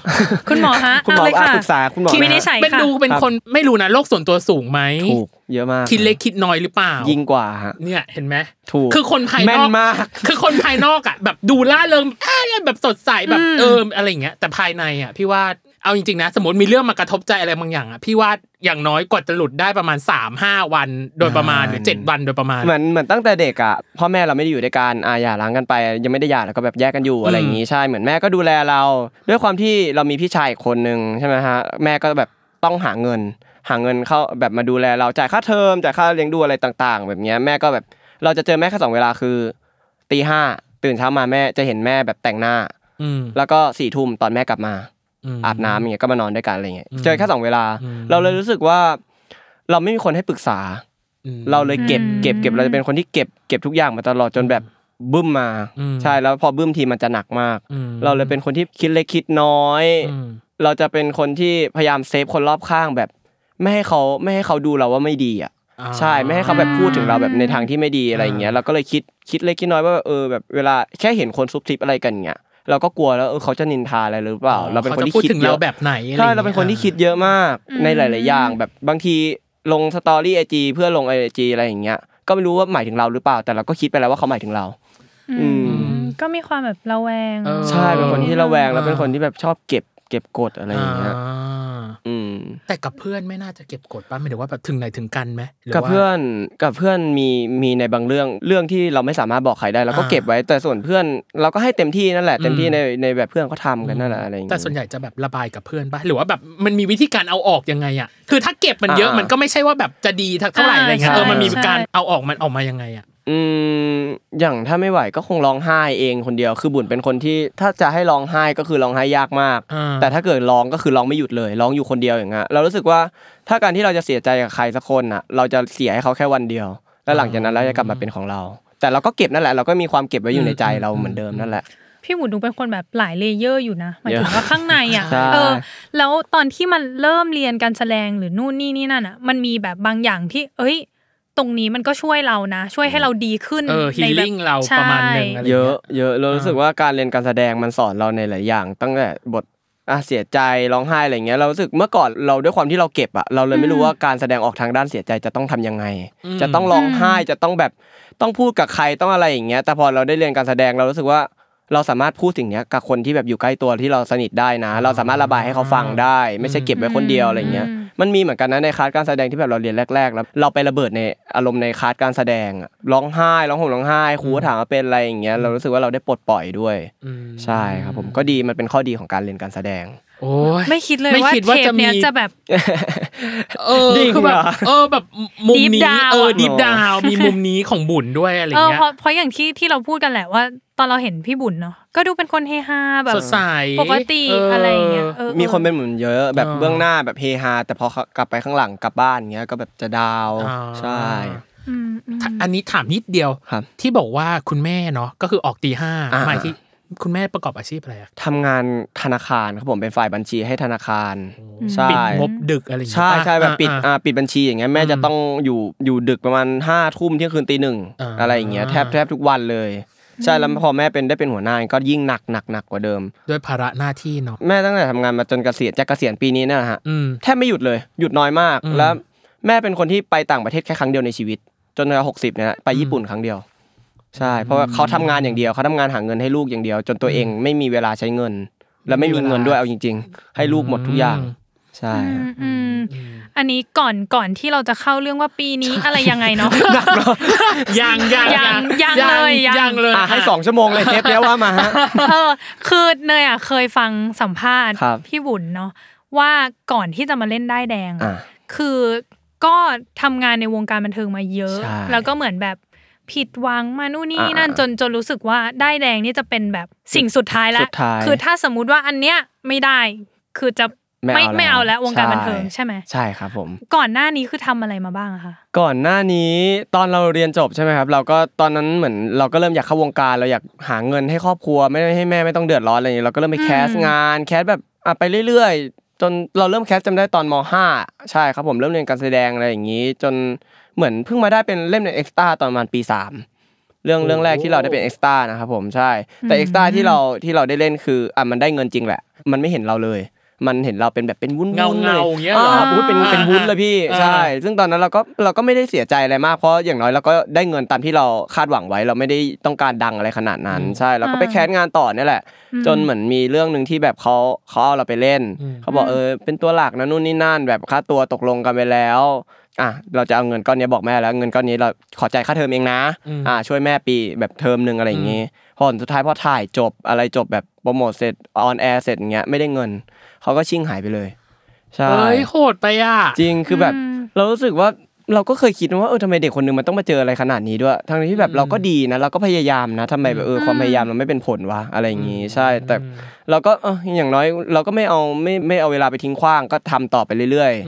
คุณหมอฮะคุณหมอปรึกษาคุณหมอไม่ได้ใช่ค่ะเป็นดูเป็นคนไม่รู้นะโรคส่วนตัวสูงมั้ยถูกเยอะมากคิดเล็กคิดน้อยหรือเปล่ายิ่งกว่าฮะเนี่ยเห็นมั้ยถูกคือคนภายนอกคือคนภายนอกอ่ะแบบดูล่าเริงเอ้ยแบบสดใสแบบเอิ่มอะไรอย่างเงี้ยแต่ภายในอ่ะพี่ว่าเอาจริงๆนะสมมติมีเรื่องมากระทบใจอะไรบางอย่างอ่ะพี่ว่าอย่างน้อยกว่าจะหลุดได้ประมาณ สามถึงห้า วันโดยประมาณหรือเจ็ดวันโดยประมาณเหมือนเหมือนตั้งแต่เด็กอ่ะพ่อแม่เราไม่ได้อยู่ด้วยกันอ่ะหย่าร้างกันไปยังไม่ได้หย่าแล้วก็แบบแยกกันอยู่อะไรอย่างงี้ใช่เหมือนแม่ก็ดูแลเราด้วยความที่เรามีพี่ชายอีกคนนึงใช่มั้ยฮะแม่ก็แบบต้องหาเงินหาเงินเข้าแบบมาดูแลเราจ่ายค่าเทอมจ่ายค่าเลี้ยงดูอะไรต่างๆแบบเนี้ยแม่ก็แบบเราจะเจอแม่แค่สองเวลาคือ ตีห้า ตื่นเช้ามาแม่จะเห็นแม่แบบแต่งหน้าแล้วก็ สี่ทุ่ม ตอนแม่กลับมาอาบน้ำอย่างเงี้ยก็มานอนด้วยกันอะไรเงี้ยเจอแค่สองเวลาเราเลยรู้สึกว่าเราไม่มีคนให้ปรึกษาเราเลยเก็บเก็บเก็บเราจะเป็นคนที่เก็บเก็บทุกอย่างมาตลอดจนแบบบึ้มมาใช่แล้วพอบึ้มทีมันจะหนักมากเราเลยเป็นคนที่คิดเล็กคิดน้อยเราจะเป็นคนที่พยายามเซฟคนรอบข้างแบบไม่ให้เขาไม่ให้เขาดูเราว่าไม่ดีอ่ะใช่ไม่ให้เขาแบบพูดถึงเราแบบในทางที่ไม่ดีอะไรเงี้ยเราก็เลยคิดคิดเล็กคิดน้อยว่าเออแบบเวลาแค่เห็นคนซุบซิบอะไรกันเงี้ยเราก็กลัวแล้วเออเขาจะนินทาอะไรหรือเปล่าเราเป็นคนที่คิดเยอะแบบไหนอะไรใช่เราเป็นคนที่คิดเยอะมากในหลายๆอย่างแบบบางทีลงสตอรี่ ไอ จี เพื่อลง ไอ จี อะไรอย่างเงี้ยก็ไม่รู้ว่าหมายถึงเราหรือเปล่าแต่เราก็คิดไปแล้วว่าเขาหมายถึงเราอืมก็มีความแบบระแวงใช่เป็นคนที่ระแวงแล้วเป็นคนที่แบบชอบเก็บเก็บกดอะไรอย่างเงี้ยอืมแต่กับเพื่อนไม่น่าจะเก็บกดป่ะไม่ได้ว่าแบบถึงไหนถึงกันมั้ยหรือว่ากับเพื่อนกับเพื่อนมีมีในบางเรื่องเรื่องที่เราไม่สามารถบอกใครได้เราก็เก็บไว้แต่ส่วนเพื่อนเราก็ให้เต็มที่นั่นแหละเต็มที่ในในแบบเพื่อนเค้าทำกันนั่นแหละอะไรอย่างเงี้ยแต่ส่วนใหญ่จะแบบระบายกับเพื่อนป่ะหรือว่าแบบมันมีวิธีการเอาออกยังไงอ่ะคือถ้าเก็บมันเยอะมันก็ไม่ใช่ว่าแบบจะดีเท่าไหร่อะไรเงี้ยเออมันมีการเอาออกมันออกมายังไงอ่ะอืมอย่างถ้าไม่ไหวก็คงร้องไห้เองคนเดียวคือบุญเป็นคนที่ถ้าจะให้ร้องไห้ก็คือร้องไห้ยากมากแต่ถ้าเกิดร้องก็คือร้องไม่หยุดเลยร้องอยู่คนเดียวอย่างเงี้ยเรารู้สึกว่าถ้าการที่เราจะเสียใจกับใครสักคนน่ะเราจะเสียให้เขาแค่วันเดียวแล้วหลังจากนั้นเราจะกลับมาเป็นของเราแต่เราก็เก็บนั่นแหละเราก็มีความเก็บไว้อยู่ในใจเราเหมือนเดิมนั่นแหละพี่หมูดูเป็นคนแบบหลายเลเยอร์อยู่นะหมายถึงว่าข้างในอ่ะเออแล้วตอนที่มันเริ่มเรียนการแสดงหรือนู่นนี่นี่นั่นน่ะมันมีแบบบางอย่างที่เอ้ยตรงนี้มันก็ช่วยเรานะช่วยให้เราดีขึ้นในแบบเราประมาณนึงอะไรเยอะเยอะเรารู้สึกว่าการเรียนการแสดงมันสอนเราในหลายอย่างตั้งแต่บทอ่ะเสียใจร้องไห้อะไรเงี้ยเรารู้สึกเมื่อก่อนเราด้วยความที่เราเก็บอ่ะเราเลยไม่รู้ว่าการแสดงออกทางด้านเสียใจจะต้องทำยังไงจะต้องร้องไห้จะต้องแบบต้องพูดกับใครต้องอะไรอย่างเงี้ยแต่พอเราได้เรียนการแสดงเรารู้สึกว่า เราสามารถพูดสิ่งนี้กับคนที่แบบอยู่ใกล้ตัวที่เราสนิทได้นะเราสามารถระบายให้เขาฟังได้ไม่ใช่เก็บไว้คนเดียวอะไรเงี้ยมันมีเหมือนกันนะในคลาสการแสดงที่แบบเราเรียนแรกๆแล้วเราไประเบิดในอารมณ์ในคลาสการแสดงอ่ะร้องไห้ร้องห่มร้องไห้ครูถามว่าเป็นอะไรอย่างเงี้ยเรารู้สึกว่าเราได้ปลดปล่อยด้วยใช่ครับผมก็ดีมันเป็นข้อดีของการเรียนการแสดงโอ้ยไม่คิดเลยว่าเทปเนี้ยจะแบบเออคือแบบเออแบบมุมนี้เออดิฟดาวมีมุมนี้ของบุญด้วยอะไรเงี้ยเออเพราะอย่างที่ที่เราพูดกันแหละว่าตอนเราเห็นพี่บุญเนาะก็ดูเป็นคนเฮฮาแบบปกติอะไรเงี้ยมีคนเป็นเหมือนเยอะแบบเบื้องหน้าแบบเฮฮาแต่พอกลับไปข้างหลังกลับบ้านเงี้ยก็แบบจะดาวใช่อันนี้ถามนิดเดียวที่บอกว่าคุณแม่เนาะก็คือออกตีห้าหมายที่คุณแม่ประกอบอาชีพอะไรอ่ะทำงานธนาคารครับผมเป็นฝ่ายบัญชีให้ธนาคารใช่ปิดงบดึกอะไรอย่างเงี้ยใช่ใช่แบบปิดอ่าปิดบัญชีอย่างเงี้ยแม่จะต้องอยู่อยู่ดึกประมาณห้าทุ่มเที่ยงคืนตีหนึ่งอะไรอย่างเงี้ยแทบแทบทุกวันเลยใช่แล้วพอแม่เป็นได้เป็นหัวหน้าก็ยิ่งหนักหนักหนักกว่าเดิมด้วยภาระหน้าที่เนาะแม่ตั้งแต่ทำงานมาจนเกษียณจะเกษียณปีนี้นะฮะแทบไม่หยุดเลยหยุดน้อยมากแล้วแม่เป็นคนที่ไปต่างประเทศแค่ครั้งเดียวในชีวิตจนอายุหกสิบเนี่ยไปญี่ปุ่นครั้งเดียวใช่เพราะว่าเขาทำงานอย่างเดียวเขาทำงานหาเงินให้ลูกอย่างเดียวจนตัวเองไม่มีเวลาใช้เงินและไม่มีเงินด้วยเอาจริงๆให้ลูกหมดทุกอย่างใช่อันนี้ก่อนก่อนที่เราจะเข้าเรื่องว่าปีนี้อะไรยังไงเนาะยังยังยังยังเลยยังเลยให้สองชั่วโมงเลยเทปแล้วว่ามาเออคือเนยอ่ะเคยฟังสัมภาษณ์พี่บุญเนาะว่าก่อนที่จะมาเล่นด้ายแดงคือก็ทำงานในวงการบันเทิงมาเยอะแล้วก็เหมือนแบบผิดหวังมานู่นนี่นั่นจนจนรู้สึกว่าด้ายแดงนี่จะเป็นแบบสิ่งสุดท้ายแล้วคือถ้าสมมุติว่าอันเนี้ยไม่ได้คือจะไม่ไม่เอาแล้ววงการบันเทิงใช่ไหมใช่ครับผมก่อนหน้านี้คือทำอะไรมาบ้างคะก่อนหน้านี้ตอนเราเรียนจบใช่ไหมครับเราก็ตอนนั้นเหมือนเราก็เริ่มอยากเข้าวงการเราอยากหาเงินให้ครอบครัวไม่ให้แม่ไม่ต้องเดือดร้อนอะไรอย่างนี้เราก็เริ่มไปแคสงานแคสแบบอ่ะไปเรื่อยๆจนเราเริ่มแคสจำได้ตอนม.ห้าใช่ครับผมเริ่มเรียนการแสดงอะไรอย่างนี้จนเหมือนเพิ่งมาได้เป็นเล่มในเอ็กซ์ตร้าตอนประมาณปีสามเรื่องเรื่องแรกที่เราได้เป็นเอ็กซ์ตร้านะครับผมใช่แต่เอ็กซ์ตร้าที่เราที่เราได้เล่นคืออ่ะมันได้เงินจริงแหละมันไม่เห็นเราเลยมันเห็นเราเป็นแบบเป็นวุ้นๆเลยอ่าวุ้นเป็นเป็นวุ้นเลยพี่ใช่ซึ่งตอนนั้นเราก็เราก็ไม่ได้เสียใจอะไรมากเพราะอย่างน้อยเราก็ได้เงินตามที่เราคาดหวังไว้เราไม่ได้ต้องการดังอะไรขนาดนั้นใช่เราก็ไปแคสงานต่อเนี่ยแหละจนเหมือนมีเรื่องนึงที่แบบเค้าเค้าเอาเราไปเล่นเค้าบอกเออเป็นตัวหลักนะนู่นนี่นั่นแบบค่าตัวตกลงกันไปแล้วอ่ะเราจะเอาเงินก้อนนี้บอกแม่แล้วเงินก้อนนี้เราขอจ่ายค่าเทอมเองนะอ่าช่วยแม่ปีแบบเทอมนึงอะไรอย่างงี้พอสุดท้ายพอถ่ายจบอะไรจบแบบโปรโมทเสร็จออนแอร์เสร็จอย่างเงี้ยไม่ได้เงินเขาก็ชิ่งหายไปเลยใช่เฮ้ยโหดไปอ่ะจริงคือแบบเรารู้สึกว่าเราก็เคยคิดว่าเออทำไมเด็กคนนึงมันต้องมาเจออะไรขนาดนี้ด้วยทั้งที่แบบเราก็ดีนะเราก็พยายามนะทำไมแบบเออความพยายามเราไม่เป็นผลวะอะไรอย่างงี้ใช่แต่เราก็เอออย่างน้อยเราก็ไม่เอาไม่ไม่เอาเวลาไปทิ้งขว้างก็ทำต่อไปเรื่อยๆ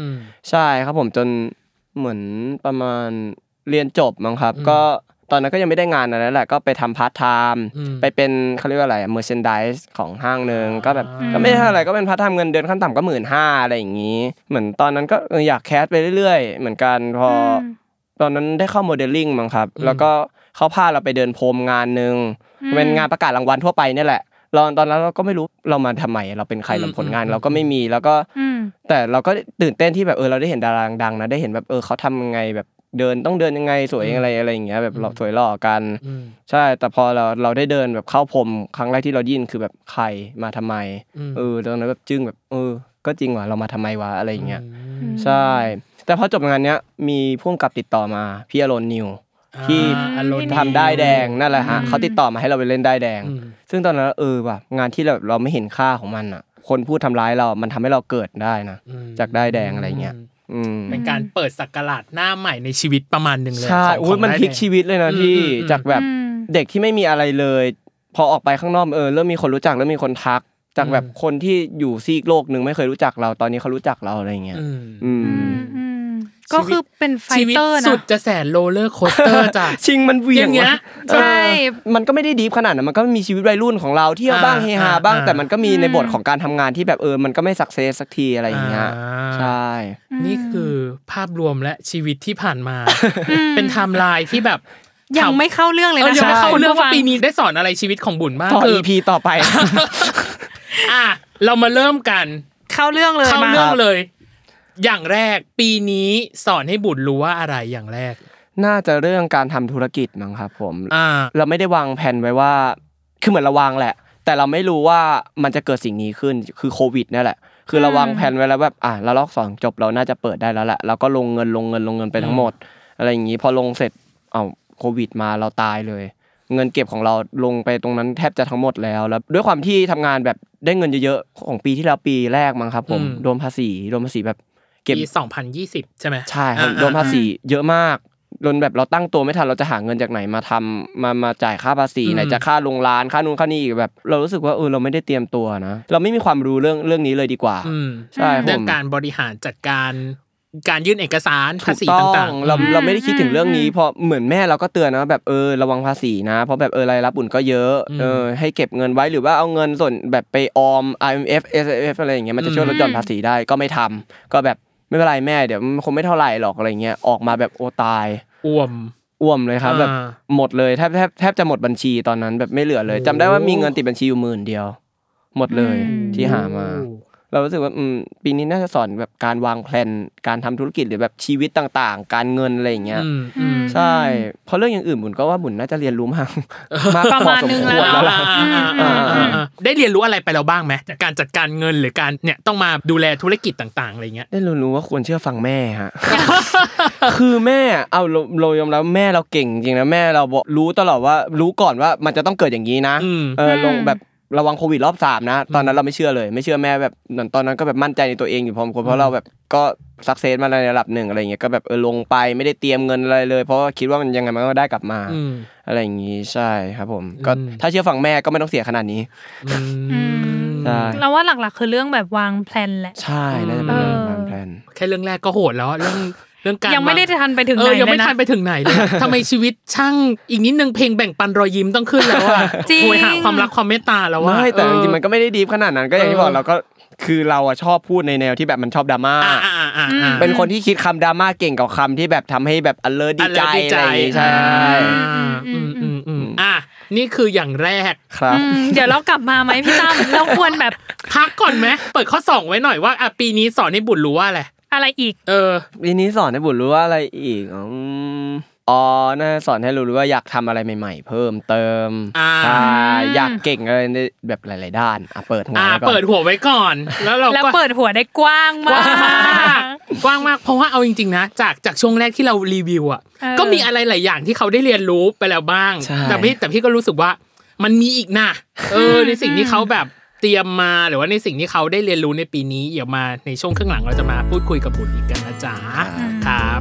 ใช่ครับผมจนเหมือนประมาณเรียนจบมั้งครับก็ตอนนั้นก็ยังไม่ได้งานอะไรแหละก็ไปทำพาร์ทไทม์ไปเป็นเค้าเรียกว่าอะไรอ่ะเมอร์แชนไดส์ของห้างนึงก็แบบก็ไม่ได้อะไรก็เป็นพาร์ทไทม์เงินเดือนขั้นต่ำก็ หนึ่งหมื่นห้าพัน อะไรอย่างงี้เหมือนตอนนั้นก็อยากแคสไปเรื่อยๆเหมือนกันพอตอนนั้นได้เข้าโมเดลลิ่งมั้งครับแล้วก็เค้าพาเราไปเดินพรมงานนึงเป็นงานประกาศรางวัลทั่วไปนี่แหละเราตอนนั้นเราก็ไม่รู้เรามาทำไมเราเป็นใครเราผลงานเราก็ไม่มีแล้วก็แต่เราก็ตื่นเต้นที่แบบเออเราได้เห็นดาราดังนะได้เห็นแบบเออเค้าทำยังไงแบบเดินต้องเดินยังไงสวยยังไงอะไรอย่างเงี้ยแบบสวยหล่อกันใช่แต่พอเราเราได้เดินแบบเข้าพรมครั้งแรกที่เรายินคือแบบใครมาทำไมเออตอนนั้นแบบจึ้งแบบเออก็จริงว่ะเรามาทำไมวะอะไรอย่างเงี้ยใช่แต่พอจบงานเนี้ยมีผู้กำกับติดต่อมาพี่อโลนนิวที่ทำด้ายแดงนั่นแหละฮะเขาติดต่อมาให้เราไปเล่นด้ายแดงซึ่งตอนนั้นเออว่ะงานที่เราเราไม่เห็นค่าของมันอ่ะคนพูดทำร้ายเรามันทำให้เราเกิดได้นะจากด้ายแดงอะไรเงี้ยเป็นการเปิดศักราชหน้าใหม่ในชีวิตประมาณนึงเลยใช่อุ้ยมันพลิกชีวิตเลยนะพี่จากแบบเด็กที่ไม่มีอะไรเลยพอออกไปข้างนอกเออเริ่มมีคนรู้จักเริ่มมีคนทักจากแบบคนที่อยู่ซีกโลกนึงไม่เคยรู้จักเราตอนนี้เขารู้จักเราอะไรอย่างเงี้ยอืมก็คือเป็นไฟเตอร์นะสุดจะแสนโรลเลอร์โคสเตอร์จ้ะชิงมันเวียงนะใช่มันก็ไม่ได้ดีขนาดนั้นมันก็มีชีวิตวัยรุ่นของเราเที่ยวบ้างเฮฮาบ้างแต่มันก็มีในบทของการทำงานที่แบบเออมันก็ไม่สักเซสสักทีอะไรอย่างเงี้ยใช่นี่คือภาพรวมและชีวิตที่ผ่านมาเป็นไทม์ไลน์ที่แบบยังไม่เข้าเรื่องเลยนะยังไม่เข้าเรื่องว่าปีนี้ได้สอนอะไรชีวิตของบุญบ้างต่อ อี พี ต่อไปอ่ะเรามาเริ่มกันเข้าเรื่องเลยเข้าเรื่องเลยอย่างแรกปีนี้สอนให้บุญรู้ว่าอะไรอย่างแรกน่าจะเรื่องการทำธุรกิจมั้งครับผมเราไม่ได้วางแผนไว้ว่า คือเหมือนระวังแหละแต่เราไม่รู้ว่ามันจะเกิดสิ่งนี้ขึ้นคือโควิดนี่แหละคือเราวางแผนไว้แล้วแบบอ่ะระลอกสองจบเราน่าจะเปิดได้แล้วแหละแล้วก็ลงเงินลงเงินลงเงินไปทั้งหมดอะไรอย่างงี้พอลงเสร็จเอ้าโควิดมาเราตายเลยเงินเก็บของเราลงไปตรงนั้นแทบจะทั้งหมดแล้วแล้วด้วยความที่ทำงานแบบได้เงินเยอะๆของปีที่แล้วปีแรกมั้งครับผมโดนภาษีโดนภาษีแบบเก็บปีสองพันยี่สิบใช่มั้ยใช่ครับโดนภาษีเยอะมากจนแบบเราตั้งตัวไม่ทันเราจะหาเงินจากไหนมาทำมามาจ่ายค่าภาษีไหนจะค่าลงร้านค่านู่นค่านี่อีกแบบเรารู้สึกว่าเออเราไม่ได้เตรียมตัวนะเราไม่มีความรู้เรื่องเรื่องนี้เลยดีกว่าใช่ผมเรื่องการบริหารจัดการการยื่นเอกสารภาษีต่างๆเราเราไม่ได้คิดถึงเรื่องนี้พอเหมือนแม่เราก็เตือนนะแบบเออระวังภาษีนะเพราะแบบเออรายรับอุ่นก็เยอะเออให้เก็บเงินไว้หรือว่าเอาเงินส่วนแบบไปออม ไอ เอ็ม เอฟ เอส เอฟ อะไรอย่างเงี้ยมันจะช่วยลดหย่อนภาษีได้ก็ไม่ทำก็แบบไม่เป็นไรแม่เดี๋ยวคงไม่เท่าไหร่หรอกอะไรเงี้ยออกมาแบบโอตายอ้วมอ้วมเลยครับแบบหมดเลยแทบแทบแทบจะหมดบัญชีตอนนั้นแบบไม่เหลือเลยจำได้ว่ามีเงินติดบัญชีอยู่ หนึ่งหมื่น เดียวหมดเลยที่หามาเรารู้สึกว่าอืมปีนี้น่าจะสอนแบบการวางแผนการทำธุรกิจหรือแบบชีวิตต่างๆการเงินอะไรอย่างเงี้ยใช่เพราะเรื่องอย่างอื่นบุญก็ว่าบุญน่าจะเรียนรู้มากมากประมาณนึงแล้วล่ะได้เรียนรู้อะไรไปแล้วบ้างมั้ยจากการจัดการเงินหรือการเนี่ยต้องมาดูแลธุรกิจต่างๆอะไรเงี้ยได้รู้ว่าควรเชื่อฟังแม่ฮะคือแม่เอ้าเรายอมรับแม่เราเก่งจริงนะแม่เรารู้ตลอดว่ารู้ก่อนว่ามันจะต้องเกิดอย่างนี้นะเออลงแบบระวังโควิดรอบสามนะตอนนั้นเราไม่เชื่อเลยไม่เชื่อแม่แบบตอนนั้นก็แบบมั่นใจในตัวเองอยู่พอสมควรเพราะเราแบบก็ซักเซสมาในระดับหนึ่งอะไรอย่างเงี้ยก็แบบเออลงไปไม่ได้เตรียมเงินอะไรเลยเพราะคิดว่ามันยังไงมันก็ได้กลับมาอะไรอย่างงี้ใช่ครับผมก็ถ้าเชื่อฟังแม่ก็ไม่ต้องเสียขนาดนี้เราว่าหลักๆคือเรื่องแบบวางแผนแหละใช่น่าจะเป็นเรื่องวางแผนแค่เรื่องแรกก็โหดแล้วเรื่องเรื่องการยังไม่ได้ทันไปถึงไหนเลยนะยังไม่ทันไปถึงไหนเลยทำไมชีวิตช่างอีกนิดนึงเพลงแบ่งปันรอยยิ้มต้องขึ้นแล้วอ่ะโหยหาความรักความเมตตาแล้วอ่ะไม่แต่จริงๆมันก็ไม่ได้ดีขนาดนั้นก็อย่างที่บอกเราก็คือเราอ่ะชอบพูดในแนวที่แบบมันชอบดราม่าเป็นคนที่คิดคำดราม่าเก่งกว่าคำที่แบบทำให้แบบอเลิร์ทดีใจอะไรใช่อืมๆๆอ่ะนี่คืออย่างแรกครับเดี๋ยวเรากลับมามั้ยพี่ตั้มเราควรแบบพักก่อนมั้ยเปิดข้อสองไว้หน่อยว่าอ่ะปีนี้สอนให้บุญรู้ว่าอะไรอะไรอีกเออปีนี้สอนให้บุญรู้ว่าอะไรอีกอ๋ออ๋อน่าสอนให้รู้ว่าอยากทำอะไรใหม่ๆเพิ่มเติมอ่าอยากเก่งอะไรแบบหลายๆด้านอ่ะเปิดหัวก่อนอ่ะเปิดหัวไว้ก่อนแล้วเราก็แล้วเปิดหัวได้กว้างมากกว้างมากเพราะว่าเอาจริงๆนะจากจากช่วงแรกที่เรารีวิวอ่ะก็มีอะไรหลายอย่างที่เขาได้เรียนรู้ไปแล้วบ้างแต่พี่แต่พี่ก็รู้สึกว่ามันมีอีกนะเออในสิ่งที่เขาแบบเตรียมมาหรือว่าในสิ่งที่เขาได้เรียนรู้ในปีนี้เดี๋ยวมาในช่วงครึ่งหลังเราจะมาพูดคุยกับบุญอีกกันนะจ๊ะครับ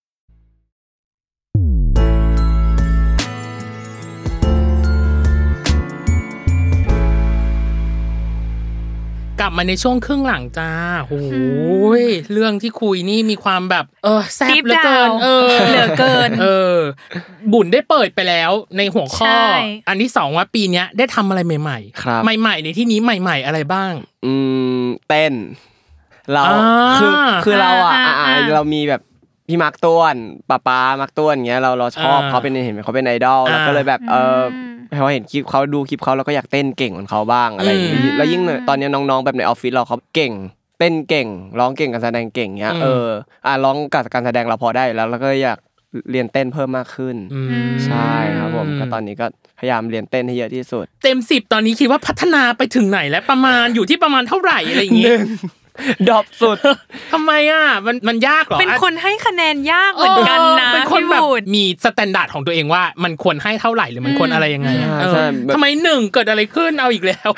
กลับมาในช่วงครึ่งหลังจ้าโอ้ยเรื่องที่คุยนี่มีความแบบเออแซ่บเหลือเกินเออเหลือเกินเออบุญได้เปิดไปแล้วในหัวข้ออันที่สองว่าปีเนี้ยได้ทำอะไรใหม่ๆครับใหม่ๆในที่นี้ใหม่ๆอะไรบ้างอืมเต้นเราคือคือเราอ่ะเรามีแบบพี่มาร์คต้วนป๊าป๊ามาร์คต้วนอย่างเงี้ยเราเราชอบเค้าเป็นเห็นเค้าเป็นไอดอลแล้วก็เลยแบบเออพอเห็นคลิปเค้าดูคลิปเค้าแล้วก็อยากเต้นเก่งเหมือนเค้าบ้างอะไรอย่างงี้แล้วยิ่งตอนนี้น้องๆแบบในออฟฟิศเราเค้าเก่งเต้นเก่งร้องเก่งการแสดงเก่งเงี้ยเอออ่ะร้องกับการแสดงเราพอได้แล้วแล้วก็อยากเรียนเต้นเพิ่มมากขึ้นใช่ครับผมก็ตอนนี้ก็พยายามเรียนเต้นให้เยอะที่สุดเต็มสิบตอนนี้คิดว่าพัฒนาไปถึงไหนแล้วประมาณอยู่ที่ประมาณเท่าไหร่อะไรอย่างงี้ดรอปสุดทำไมอ่ะมันมันยากหรอเป็นคนให้คะแนนยากเหมือนกันนะเป็นคนแบบมีสแตนดาร์ดของตัวเองว่ามันควรให้เท่าไหร่หรือมันควรอะไรยังไงอ่ะเออทำไมหนึ่งเกิดอะไรขึ้นเอาอีกแล้ว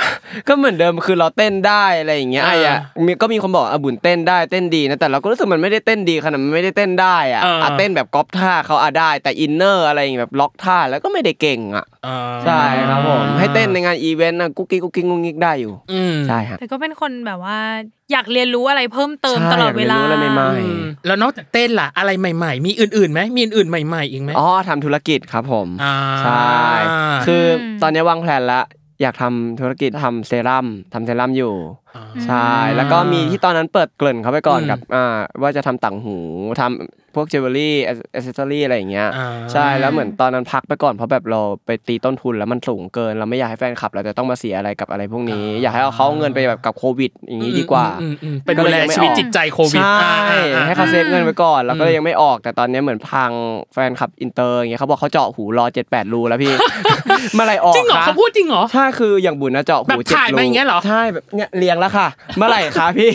ก็เหมือนเดิมคือเราเต้นได้อะไรอย่างเงี้ยไอ้อ่ะมีก็มีคนบอกอ่ะบุญเต้นได้เต้นดีนะแต่เราก็รู้สึกมันไม่ได้เต้นดีขนาดมันไม่ได้เต้นได้อ่ะอ่ะเต้นแบบก๊อปท่าเค้าอ่ะได้แต่อินเนอร์อะไรอย่างแบบล็อกท่าแล้วก็ไม่ได้เก่งอ่ะใช่ครับผมให้เต้นในงานอีเวนต์น่ะกุ๊กกิ๊กกุ๊กกิ๊กงุกงิกได้อยู่ใช่ฮะแต่ก็เป็นคนแบบว่า อยากเรียนรู้อะไรเพิ่มเติมตลอดเวลาใช่อยากเรียนรู้อะไรใหม่ๆแล้วนอกจากเต้นล่ะอะไรใหม่ๆมีอื่นๆมั้ยมีอื่นๆใหม่ๆอีกมั้ยอ๋อทำธุรกิจครับผมใช่คือตอนนี้วางแผนละอยากทำธุรกิจทำเซรั่มทำเซรั่มอยู่ใช่แล้วก็มีที่ตอนนั้นเปิดเกริ่นเข้าไปก่อนกับอ่าว่าจะทำต่างหูทำพวกจิวเวลรี่แอคเซสซอรี่อะไรอย่างเงี้ยใช่แล้วเหมือนตอนนั้นพักไปก่อนเพราะแบบเราไปตีต้นทุนแล้วมันสูงเกินเราไม่อยากให้แฟนคลับเราจะต้องมาเสียอะไรกับอะไรพวกนี้อยากให้เอาเขาเงินไปแบบกับโควิดอย่างนี้ดีกว่าเป็นดูแลชีวิตจิตใจโควิดใช่ให้เขาเซฟเงินไว้ก่อนแล้วก็ยังไม่ออกแต่ตอนนี้เหมือนพังแฟนคลับอินเตอร์อย่างเงี้ยเขาบอกเขาเจาะหูรอเจ็ดแปดรูแล้วพี่เมื่อไรออกจริงเหรอเขาพูดจริงเหรอใช่คืออย่างบุญนะเจาะหูเจ็ดรูแบบขายมาอย่างเงี้ยเหรอใช่แบบเนี้ยเลี้ยงแล้วค่ะเมื่อไหร่คะพี่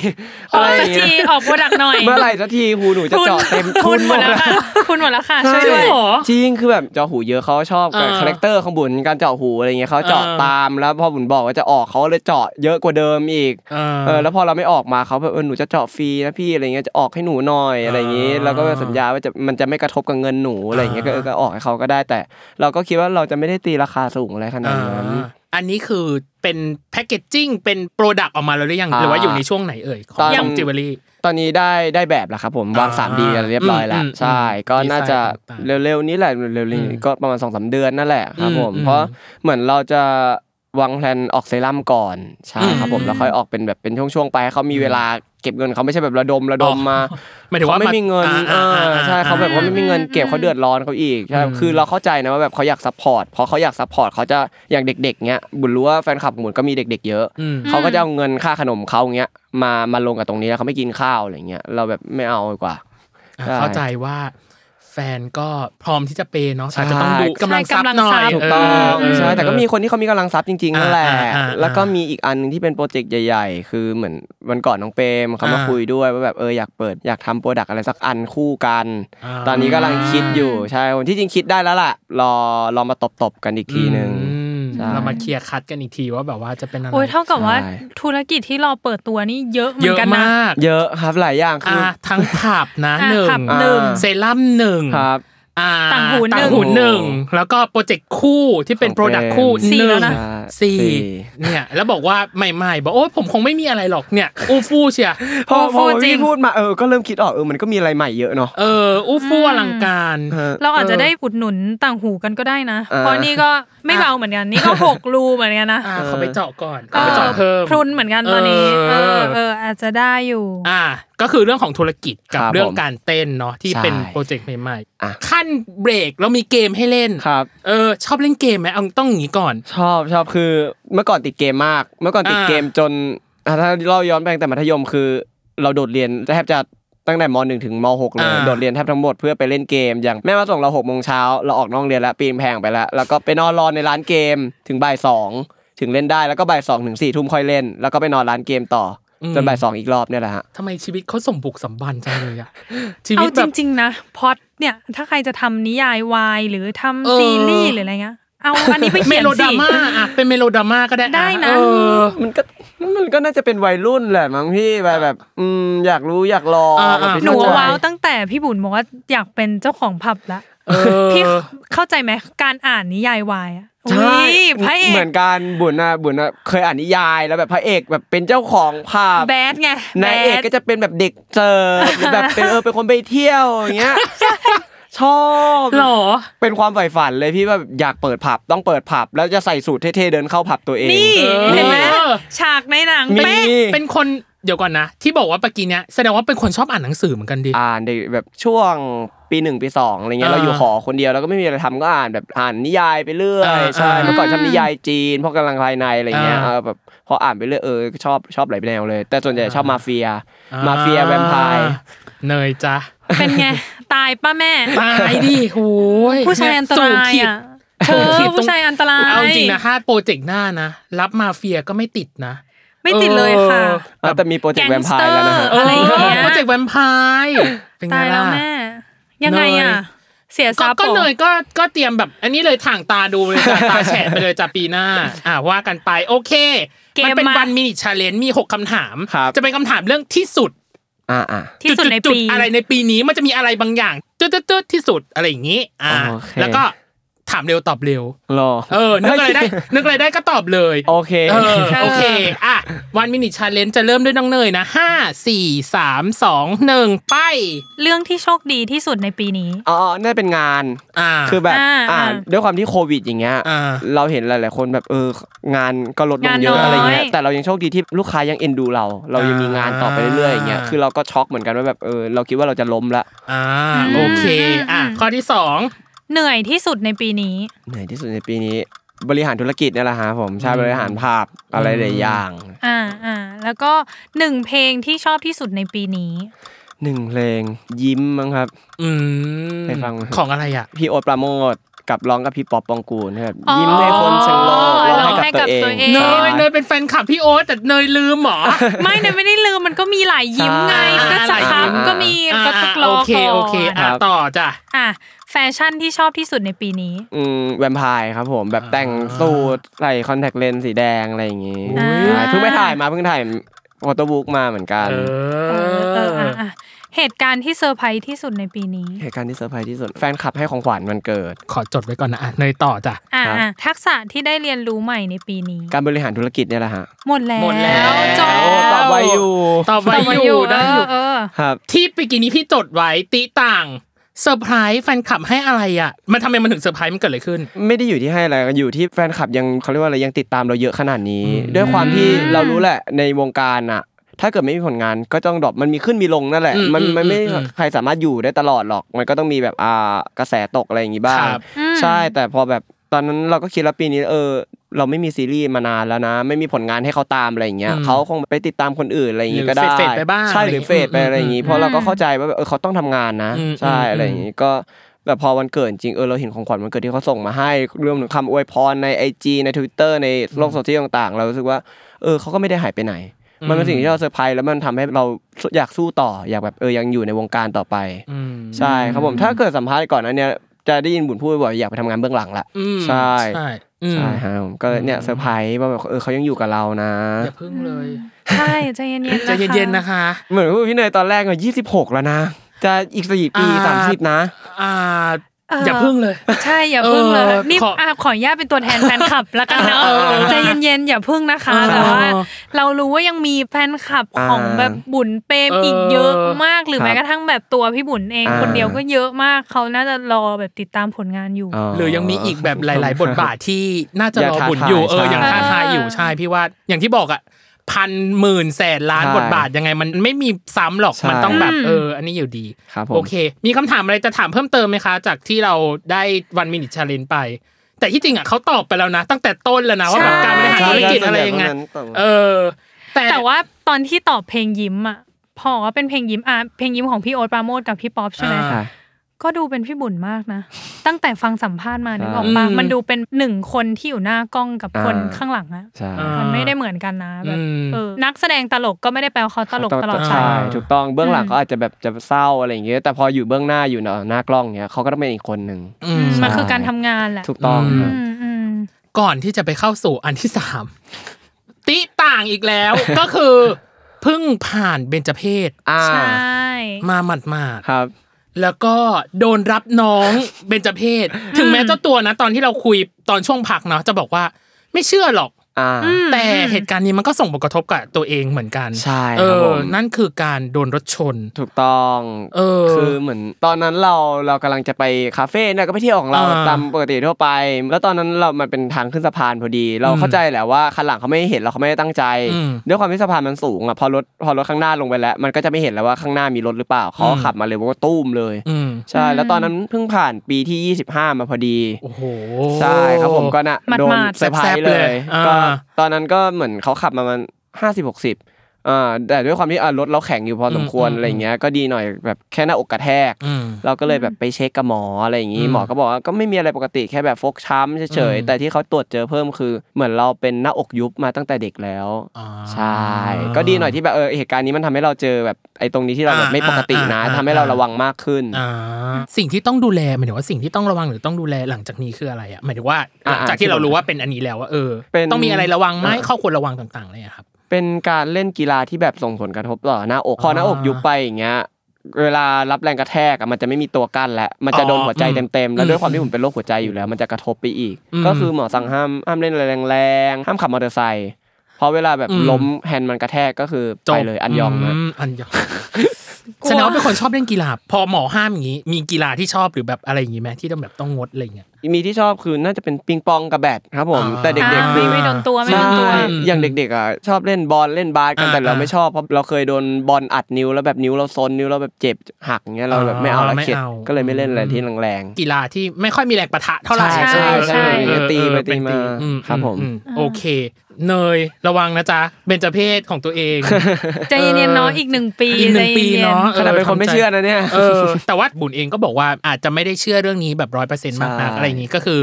อะไรอย่างเงี้ยออกโปรดักต์หน่อยเมื่อไหร่สักทีหูหนูจะเจาะเต็มคุณหมดแล้วค่ะคุณหมดแล้วค่ะช่วยด้วยจริงคือแบบเจาะหูเยอะเค้าชอบกับคาแรคเตอร์ของบุญการเจาะหูอะไรอย่างเงี้ยเค้าเจาะตามแล้วพอบุญบอกว่าจะออกเค้าเลยเจาะเยอะกว่าเดิมอีกเออแล้วพอเราไม่ออกมาเค้าแบบเออหนูจะเจาะฟรีนะพี่อะไรเงี้ยจะออกให้หนูหน่อยอะไรอย่างงี้แล้วก็สัญญาว่าจะมันจะไม่กระทบกับเงินหนูอะไรอย่างเงี้ยก็ก็ออกให้เค้าก็ได้แต่เราก็คิดว่าเราจะไม่ได้ตีราคาสูงอะไรขนาดนั้นอันนี้คือเป็นแพคเกจจิ้งเป็นโปรดักต์ออกมาแล้วหรือยังหรือว่าอยู่ในช่วงไหนเอ่ยของจิวเวลรี่ตอนนี้ได้ได้แบบแล้วครับผมวาง ทรีดี เรียบร้อยแล้วใช่ก็น่าจะเร็วๆนี้แหละเร็วๆนี้ก็ประมาณ สองถึงสาม เดือนนั่นแหละครับผมเพราะเหมือนเราจะวางแผนออกเซรั่มก่อนใช่ครับผมแล้วค่อยออกเป็นแบบเป็นช่วงๆไปให้เค้ามีเวลาเก็บเงินเค้าไม่ใช่แบบระดมระดมมาหมายถึงว่าไม่มีเงินเออใช่เค้าแบบว่าไม่มีเงินเก็บเค้าเดือดร้อนเค้าอีกใช่คือเราเข้าใจนะว่าแบบเค้าอยากซัพพอร์ตพอเค้าอยากซัพพอร์ตเค้าจะอย่างเด็กๆเงี้ยบุญรู้ว่าแฟนคลับหมุนก็มีเด็กๆเยอะเค้าก็จะเอาเงินค่าขนมเค้าเงี้ยมามาลงกับตรงนี้แล้วเค้าไม่กินข้าวอะไรเงี้ยเราแบบไม่เอาดีกว่าเข้าใจว่าแฟนก็พร้อมที่จะเปย์เนาะอาจจะต้องดูกำลังทรัพย์หน่อยถูกต้องใช่แต่ก็มีคนที่เขามีกำลังทรัพย์จริงๆนั่นแหละแล้วก็มีอีกอันนึงที่เป็นโปรเจกต์ใหญ่ๆคือเหมือนวันก่อนน้องเปย์เขามาคุยด้วยว่าแบบเอออยากเปิดอยากทำโปรดักต์อะไรสักอันคู่กันตอนนี้กำลังคิดอยู่ใช่ที่จริงคิดได้แล้วล่ะรอรอมาตบๆกันอีกทีนึงเรามาเคลียร์คัดกันอีกทีว่าแบบว่าจะเป็นอะไรโอ้ยเท่ากับว่าธุรกิจที่เราเปิดตัวนี่เยอะเหมือนกันนะเยอะครับหลายอย่างคือทั้งผับนะหนึ่งเซรั่มหนึ่งครับอ่าต่างหูหนึ่งแล้วก็โปรเจกต์คู่ที่เป็นโปรดักต์คู่หนึ่งแล้วนะสี่เนี่ยแล้วบอกว่าใหม่ๆบอกโอ๊ยผมคงไม่มีอะไรหรอกเนี่ยอู้ฟู่เชียพอฟู่จริงพูดมาเออก็เริ่มคิดออกเออมันก็มีอะไรใหม่เยอะเนาะเอออู้ฟู่อลังการเราอาจจะได้อุดหนุนต่างหูกันก็ได้นะเพราะนี่ก็ไม่เบาเหมือนกันนี่ก็หกรูเหมือนกันนะอ่าเขาไปเจาะก่อนเขาไปเจาะเพิ่มพรุนเหมือนกันตอนนี้เออเอออาจจะได้อยู่อ่าก็คือเรื่องของธุรกิจกับเรื่องการเต้นเนาะที่เป็นโปรเจกต์ใหม่ๆขั้นเบรกเรามีเกมให้เล่นครับเออชอบเล่นเกมมั้ยเอาต้องอย่างงี้ก่อนชอบชอบคือเมื่อก่อนติดเกมมากเมื่อก่อนติดเกมจนถ้าเราย้อนไปแต่มัธยมคือเราโดดเรียนแทบจะตั้งแต่ม.หนึ่ง ถึงม.หก เลยโดดเรียนแทบทั้งหมดเพื่อไปเล่นเกมอย่างแม่มาส่งเรา หกโมง เช้าเราออกนอกเรียนแล้วปีนแพงไปแล้วแล้วก็ไปนอนรอในร้านเกมถึงบ่าย สองถึงเล่นได้แล้วก็บ่าย สองถึง สี่ทุ่มค่อยเล่นแล้วก็ไปนอนร้านเกมต่อจนบ่ายสองอีกรอบเนี่ยแหละฮะทำไมชีวิตเขาสมบุกสมบันจังเลยอ่ะชีวิตแบบเอาจริงๆนะพอดเนี่ยถ้าใครจะทำนิยายวายหรือทำซีรีส์หรืออะไรเงี้ยเอาอันนี้ไปเขียนสิเมโลดราม่าอ่ะเป็นเมโลดราม่าก็ได้ได้นะเออมันก็มันก็น่าจะเป็นวัยรุ่นแหละมั้งพี่แบบอืมอยากรู้อยากลองหนูว้าวตั้งแต่พี่บุญบอกว่าอยากเป็นเจ้าของผับละพี่เข้าใจไหมการอ่านนิยายวายอ่ะใช่เหมือนกันบุญน่ะบุญน่ะเคยอ่านนิยายแล้วแบบพระเอกแบบเป็นเจ้าของภาพแบดไงนายเอกก็จะเป็นแบบเด็กเจอแบบเป็นเออเป็นคนไปเที่ยวอย่างเงี้ยชอบหรอเป็นความใฝ่ฝันเลยพี่ว่าอยากเปิดผับต้องเปิดผับแล้วจะใส่สูทเท่ๆเดินเข้าผับตัวเองนี่เห็นมั้ยฉากในหนังเป๊ะเป็นคนเดี๋ยวก่อนนะที่บอกว่าปกีเนี่ยแสดงว่าเป็นคนชอบอ่านหนังสือเหมือนกันดิอ่านแบบช่วงปีหนึ่งปีสองอะไรเงี้ยเราอยู่หอคนเดียวเราก็ไม่มีอะไรทำก็อ่านแบบอ่านนิยายไปเรื่อยใช่เมื่อก่อนชอบนิยายจีนพวกกำลังภายในอะไรเงี้ยแบบพออ่านไปเรื่อยเออชอบชอบหลายแนวเลยแต่ส่วนใหญ่ชอบมาเฟียมาเฟียแวมไพร์เนยจ้ะเป็นไงตายป่ะแม่ตายดิโอ้ยผู้ชายอันตรายอ่ะเธอผู้ชายอันตรายเอาจริงนะถ้าโปรเจกต์หน้านะรับมาเฟียก็ไม่ติดนะไม่ติดเลยค่ะแต่มีโปรเจกต์แวมไพร์แล้วนะฮะอะไรอย่างเงี้ยโปรเจกต์แวมไพร์ตายแล้วแม่ยังไงอ่ะเสียทรัพย์ก็เนยก็ก็เตรียมแบบอันนี้เลยถ่างตาดูเลยจ้ะตาแฉะไปเลยจ้ะปีหน้าอ่ะว่ากันไปโอเคมันเป็นวันมินิชาเลนจ์มีหกคำถามจะเป็นคำถามเรื่องที่สุดอ่าๆที่สุดในปีอะไรในปีนี้มันจะมีอะไรบางอย่างตึ๊ดๆที่สุดอะไรอย่างงี้อ่าแล้วก็ ถามเร็วตอบเร็วรอเออนึกอะไรได้นึกอะไรได้ก็ตอบเลยโอเคเออโอเคอ่ะวันมินิชาเลนจ์จะเริ่มด้วยน้องเนยนะห้า สี่ สาม สอง หนึ่งไปเรื่องที่โชคดีที่สุดในปีนี้อ๋อน่าเป็นงานอ่าคือแบบอ่าด้วยความที่โควิดอย่างเงี้ยเราเห็นหลายๆคนแบบเอองานก็ลดลงเยอะอะไรเงี้ยแต่เรายังโชคดีที่ลูกค้ายังเอ็นดูเราเรายังมีงานต่อไปเรื่อยๆอย่างเงี้ยคือเราก็ช็อกเหมือนกันว่าแบบเออเราคิดว่าเราจะล้มละอ่าโอเคอ่ะข้อที่สองเหนื่อยที่สุดในปีนี้เหนื่อยที่สุดในปีนี้บริหารธุรกิจนี่แหละฮะผมใช่บริหารภาพอะไรหลายอย่างอ่าอ่าแล้วก็หนึ่งเพลงที่ชอบที่สุดในปีนี้หนึ่งเพลงยิ้มมั้งครับอืมไปฟังของอะไรอ่ะพี่โอ๊ตปราโมชกับร้องกับพี่ป๊อปปองกูลนะครับยิ้มให้คนทั้งโลกร้องให้กับตัวเองเนยเนยเป็นแฟนคลับพี่โอ๊ตแต่เนยลืมหรอไม่เนยไม่ได้ลืมมันก็มีหลายยิ้มไงก็สครับก็มีก็ตกลงโอเคโอเคอ่ะต่อจ้ะอ่ะแฟชั่นที่ชอบที่สุดในปีนี้อืมแวมไพร์ครับผมแบบแต่งสูทใส่คอนแทคเลนส์สีแดงอะไรอย่างงี้เพิ่งไปถ่ายมาเพิ่งถ่ายโฟโต้บุ๊กมาเหมือนกันเออเหตุการณ์ที่เซอร์ไพรส์ที่สุดในปีนี้เหตุการณ์ที่เซอร์ไพรส์ที่สุดแฟนคลับให้ของขวัญวันเกิดขอจดไว้ก่อนนะอ่ะเนยต่อจ้ะอ่าทักษะที่ได้เรียนรู้ใหม่ในปีนี้การบริหารธุรกิจเนี่ยแหละฮะหมดแล้วหมดแล้วจบตอบไว้อยู่ตอบไว้อยู่ได้อยู่ครับที่ปีกี้นี้พี่จดไว้ติต่างเซอร์ไพรส์แฟนคลับให้อะไรอ่ะมันทำไมมันถึงเซอร์ไพรส์มันเกิดอะไรขึ้นไม่ได้อยู่ที่ให้อะไรอยู่ที่แฟนคลับยังเขาเรียกว่าอะไรยังติดตามเราเยอะขนาดนี้ด้วยความที่เรารู้แหละในวงการอ่ะถ้าเกิดไม่มีผลงานก็ต้องดรอปมันมีขึ้นมีลงนั่นแหละมันมันไม่ใครสามารถอยู่ได้ตลอดหรอกมันก็ต้องมีแบบอ่ากระแสตกอะไรอย่างงี้บ้างใช่แต่พอแบบตอนนั้นเราก็คิดว่าปีนี้เออเราไม่มีซีรีส์มานานแล้วนะไม่มีผลงานให้เขาตามอะไรอย่างเงี้ยเขาคงไปติดตามคนอื่นอะไรอย่างงี้ก็ได้ใช่หรือเฟดไปอะไรอย่างงี้เพราะเราก็เข้าใจว่าเออเขาต้องทำงานนะใช่อะไรอย่างงี้ก็แต่พอวันเกิดจริงเออเราเห็นของขวัญวันเกิดที่เขาส่งมาให้รวมถึงคำอวยพรใน ไอ จี ใน Twitter ในโลกโซเชียลต่างๆเรารู้สึกว่าเออเขาก็ไม่ได้หายไปไหนมันเป็นสิ่งที่เราเซอร์ไพรส์แล้วมันทำให้เราอยากสู้ต่ออยากแบบเออยังอยู่ในวงการต่อไปใช่ครับผมถ้าเกิดสัมภาษณ์ก่อนนั้นเนี่ยจะได้ยินบุญพูดบ่อยอยากไปทำงานเบื้องหลังละใช่ใช่ฮะผมก็เนี่ยเซอร์ไพรส์ว่าแบบเออเขายังอยู่กับเรานะอย่าพึ่งเลยใช่ใจเย็นๆใจเย็นๆนะคะเหมือนพี่เนยตอนแรกเนี่ยยี่สิบหกแล้วนะจะอีกสี่ปีสามสิบนะอ่าอย่าพึ่งเลยใช่อย่าพึ่งเลยนี่ขออนุญาตเป็นตัวแทนแฟนคลับละกันเนาะใจเย็นๆอย่าพึ่งนะคะแต่ว่าเรารู้ว่ายังมีแฟนคลับของแบบบุญเปมอีกเยอะมากหรือแม้กระทั่งแบบตัวพี่บุญเองคนเดียวก็เยอะมากเขาน่าจะรอแบบติดตามผลงานอยู่หรือยังมีอีกแบบหลายๆบทบาทที่น่าจะรอบุญอยู่เออยังท้าทายอยู่ใช่พี่ว่าอย่างที่บอกอะพันหมื่นแสนล้านบทบาทยังไงมันไม่มีซ้ำหรอกมันต้องแบบเอออันนี้อยู่ดีโอเคมีคำถามอะไรจะถามเพิ่มเติมไหมคะจากที่เราได้วันมินิชาเลนจ์ไปแต่ที่จริงอ่ะเขาตอบไปแล้วนะตั้งแต่ต้นแล้วนะว่าแบบการบริหารธุรกิจอะไรยังไงเออแต่แต่ว่าตอนที่ตอบเพลงยิ้มอ่ะพอว่าเป็นเพลงยิ้มอ่ะเพลงยิ้มของพี่โอ๊ตปราโมชกับพี่ป๊อปใช่ไหมก็ดูเป็นพี่บุญมากนะตั้งแต่ฟังสัมภาษณ์มานึกออกป่ะมันดูเป็นหนึ่งคนที่อยู่หน้ากล้องกับคนข้างหลังอ่ะมันไม่ได้เหมือนกันนะแบบเออนักแสดงตลกก็ไม่ได้แปลว่าเขาตลกตลอดไปใช่ถูกต้องเบื้องหลังเขาอาจจะแบบจะเศร้าอะไรอย่างเงี้ยแต่พออยู่เบื้องหน้าอยู่เนาะหน้ากล้องเงี้ยเขาก็ต้องเป็นอีกคนนึงมันคือการทำงานแหละถูกต้องก่อนที่จะไปเข้าสู่อันที่สามติต่างอีกแล้วก็คือเพิ่งผ่านเบญจเพสใช่มาหมาดๆครับแล้วก็โดนรับน้องเบญจเพสถึงแม้เจ้าตัวนะตอนที่เราคุยตอนช่วงพักเนาะจะบอกว่าไม่เชื่อหรอกแต่เหตุการณ์นี้มันก็ส่งผลกระทบกับตัวเองเหมือนกันใช่ครับผมนั่นคือการโดนรถชนถูกต้องเออคือเหมือนตอนนั้นเราเรากำลังจะไปคาเฟ่เนี่ยก็ไปเที่ยวของเราตามปกติทั่วไปแล้วตอนนั้นเรามันเป็นทางขึ้นสะพานพอดีเราเข้าใจแหละว่าคันหลังเขาไม่เห็นเราเขาไม่ได้ตั้งใจด้วยความที่สะพานมันสูงอ่ะพอรถพอรถข้างหน้าลงไปแล้วมันก็จะไม่เห็นแล้วว่าข้างหน้ามีรถหรือเปล่าเขาขับมาเลยว่าตู้มเลยใช่แล้วตอนนั้นเพิ่งผ่านปีที่ยี่สิบห้ามาพอดีโอ้โหใช่ครับผมก็น่ะโดนเซอร์ไพรส์เลยก็ตอนนั้นก็เหมือนเขาขับมาประมาณห้าสิบหกสิบแต่ด้วยความที่รถเราแข็งอยู่พอสมควรอะไรเงี้ยก็ดีหน่อยแบบแค่หน้าอกกระแทกเราก็เลยแบบไปเช็คกับหมออะไรอย่างงี้หมอก็บอกว่าก็ไม่มีอะไรปกติแค่แบบฟกช้ำเฉยๆแต่ที่เขาตรวจเจอเพิ่มคือเหมือนเราเป็นหน้าอกยุบมาตั้งแต่เด็กแล้วใช่ก็ดีหน่อยที่แบบเออเหตุการณ์นี้มันทำให้เราเจอแบบไอ้ตรงนี้ที่เราแบบไม่ปกตินะทำให้เราระวังมากขึ้นสิ่งที่ต้องดูแลหมายถึงว่าสิ่งที่ต้องระวังหรือต้องดูแลหลังจากนี้คืออะไรอ่ะหมายถึงว่าหลังจากที่เรารู้ว่าเป็นอันนี้แล้วว่าเออต้องมีอะไรระวังไหมข้อควรระวังต่างๆเลยครับเป็นการเล่นกีฬาที่แบบส่งผลกระทบต่อหน้าอกพอหน้าอกยุบไปอย่างเงี้ย เวลารับแรงกระแทกอ่ะมันจะไม่มีตัวกั้นแล้วมันจะโดนหัวใจเต็มๆแล้วด้วยความที่ผมเป็นโรคหัวใจอยู่แล้วมันจะกระทบไปอีกก็คือหมอสั่งห้ามห้ามเล่นอะไรแรงๆห้ามขับมอเตอร์ไซค์เพราะเวลาแบบล้มแฮนด์มันกระแทกก็คือไปเลยอันยองนะอันยองฉันว่าเป็นคนชอบเล่นกีฬาพอหมอห้ามอย่างงี้มีกีฬาที่ชอบหรือแบบอะไรอย่างงี้มั้ยที่ต้องแบบต้องงดอะไรเงี้ยมีที่ชอบคือน่าจะเป็นปิงปองกับแบดครับผมแต่เด็กๆไม่ไม่โดนตัวไม่โดนตัวอย่างเด็กๆอ่ะชอบเล่นบอลเล่นบาสกันแต่เราไม่ชอบเพราะเราเคยโดนบอลอัดนิ้วแล้วแบบนิ้วเราซนนิ้วเราแบบเจ็บหักเงี้ยเราแบบไม่เอาละเข็ดก็เลยไม่เล่นอะไรที่แรงๆกีฬาที่ไม่ค่อยมีแรงปะทะเท่าไหร่ใช่ๆตีไปตีมาครับผมโอเคเนยระวังนะจ๊ะเบญจเพศของตัวเองใจเย็นๆเนาะอีกหนึ่งปีใจเย็นๆเนาะขนาดเป็นคนไม่เชื่อนะเนี่ยเออแต่ว่าบุญเองก็บอกว่าอาจจะไม่ได้เชื่อเรื่องนี้แบบ ร้อยเปอร์เซ็นต์ มากนักอะไรอย่างงี้ก็คือ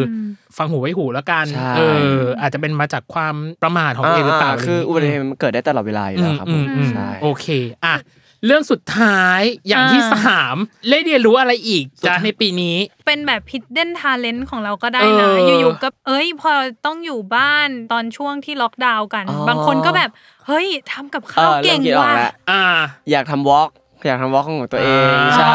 ฟังหูไว้หูแล้วกันเอออาจจะเป็นมาจากความประมาทของเองหรือเปล่าคืออุบัติเหตุมันเกิดได้ตลอดเวลาอยู่แล้วครับผมใช่โอเคอ่ะเรื่องสุดท้ายอย่างที่สามได้เรียนรู้อะไรอีกจ๊ะในปีนี้เป็นแบบ hidden talent ของเราก็ได้นะอยู่ๆก็เอ้ยพอต้องอยู่บ้านตอนช่วงที่ล็อกดาวน์กันบางคนก็แบบเฮ้ยทำกับข้าวเก่งว่ะอ่าอยากทำวอล์กอยากทำวอล์กของตัวเองใช่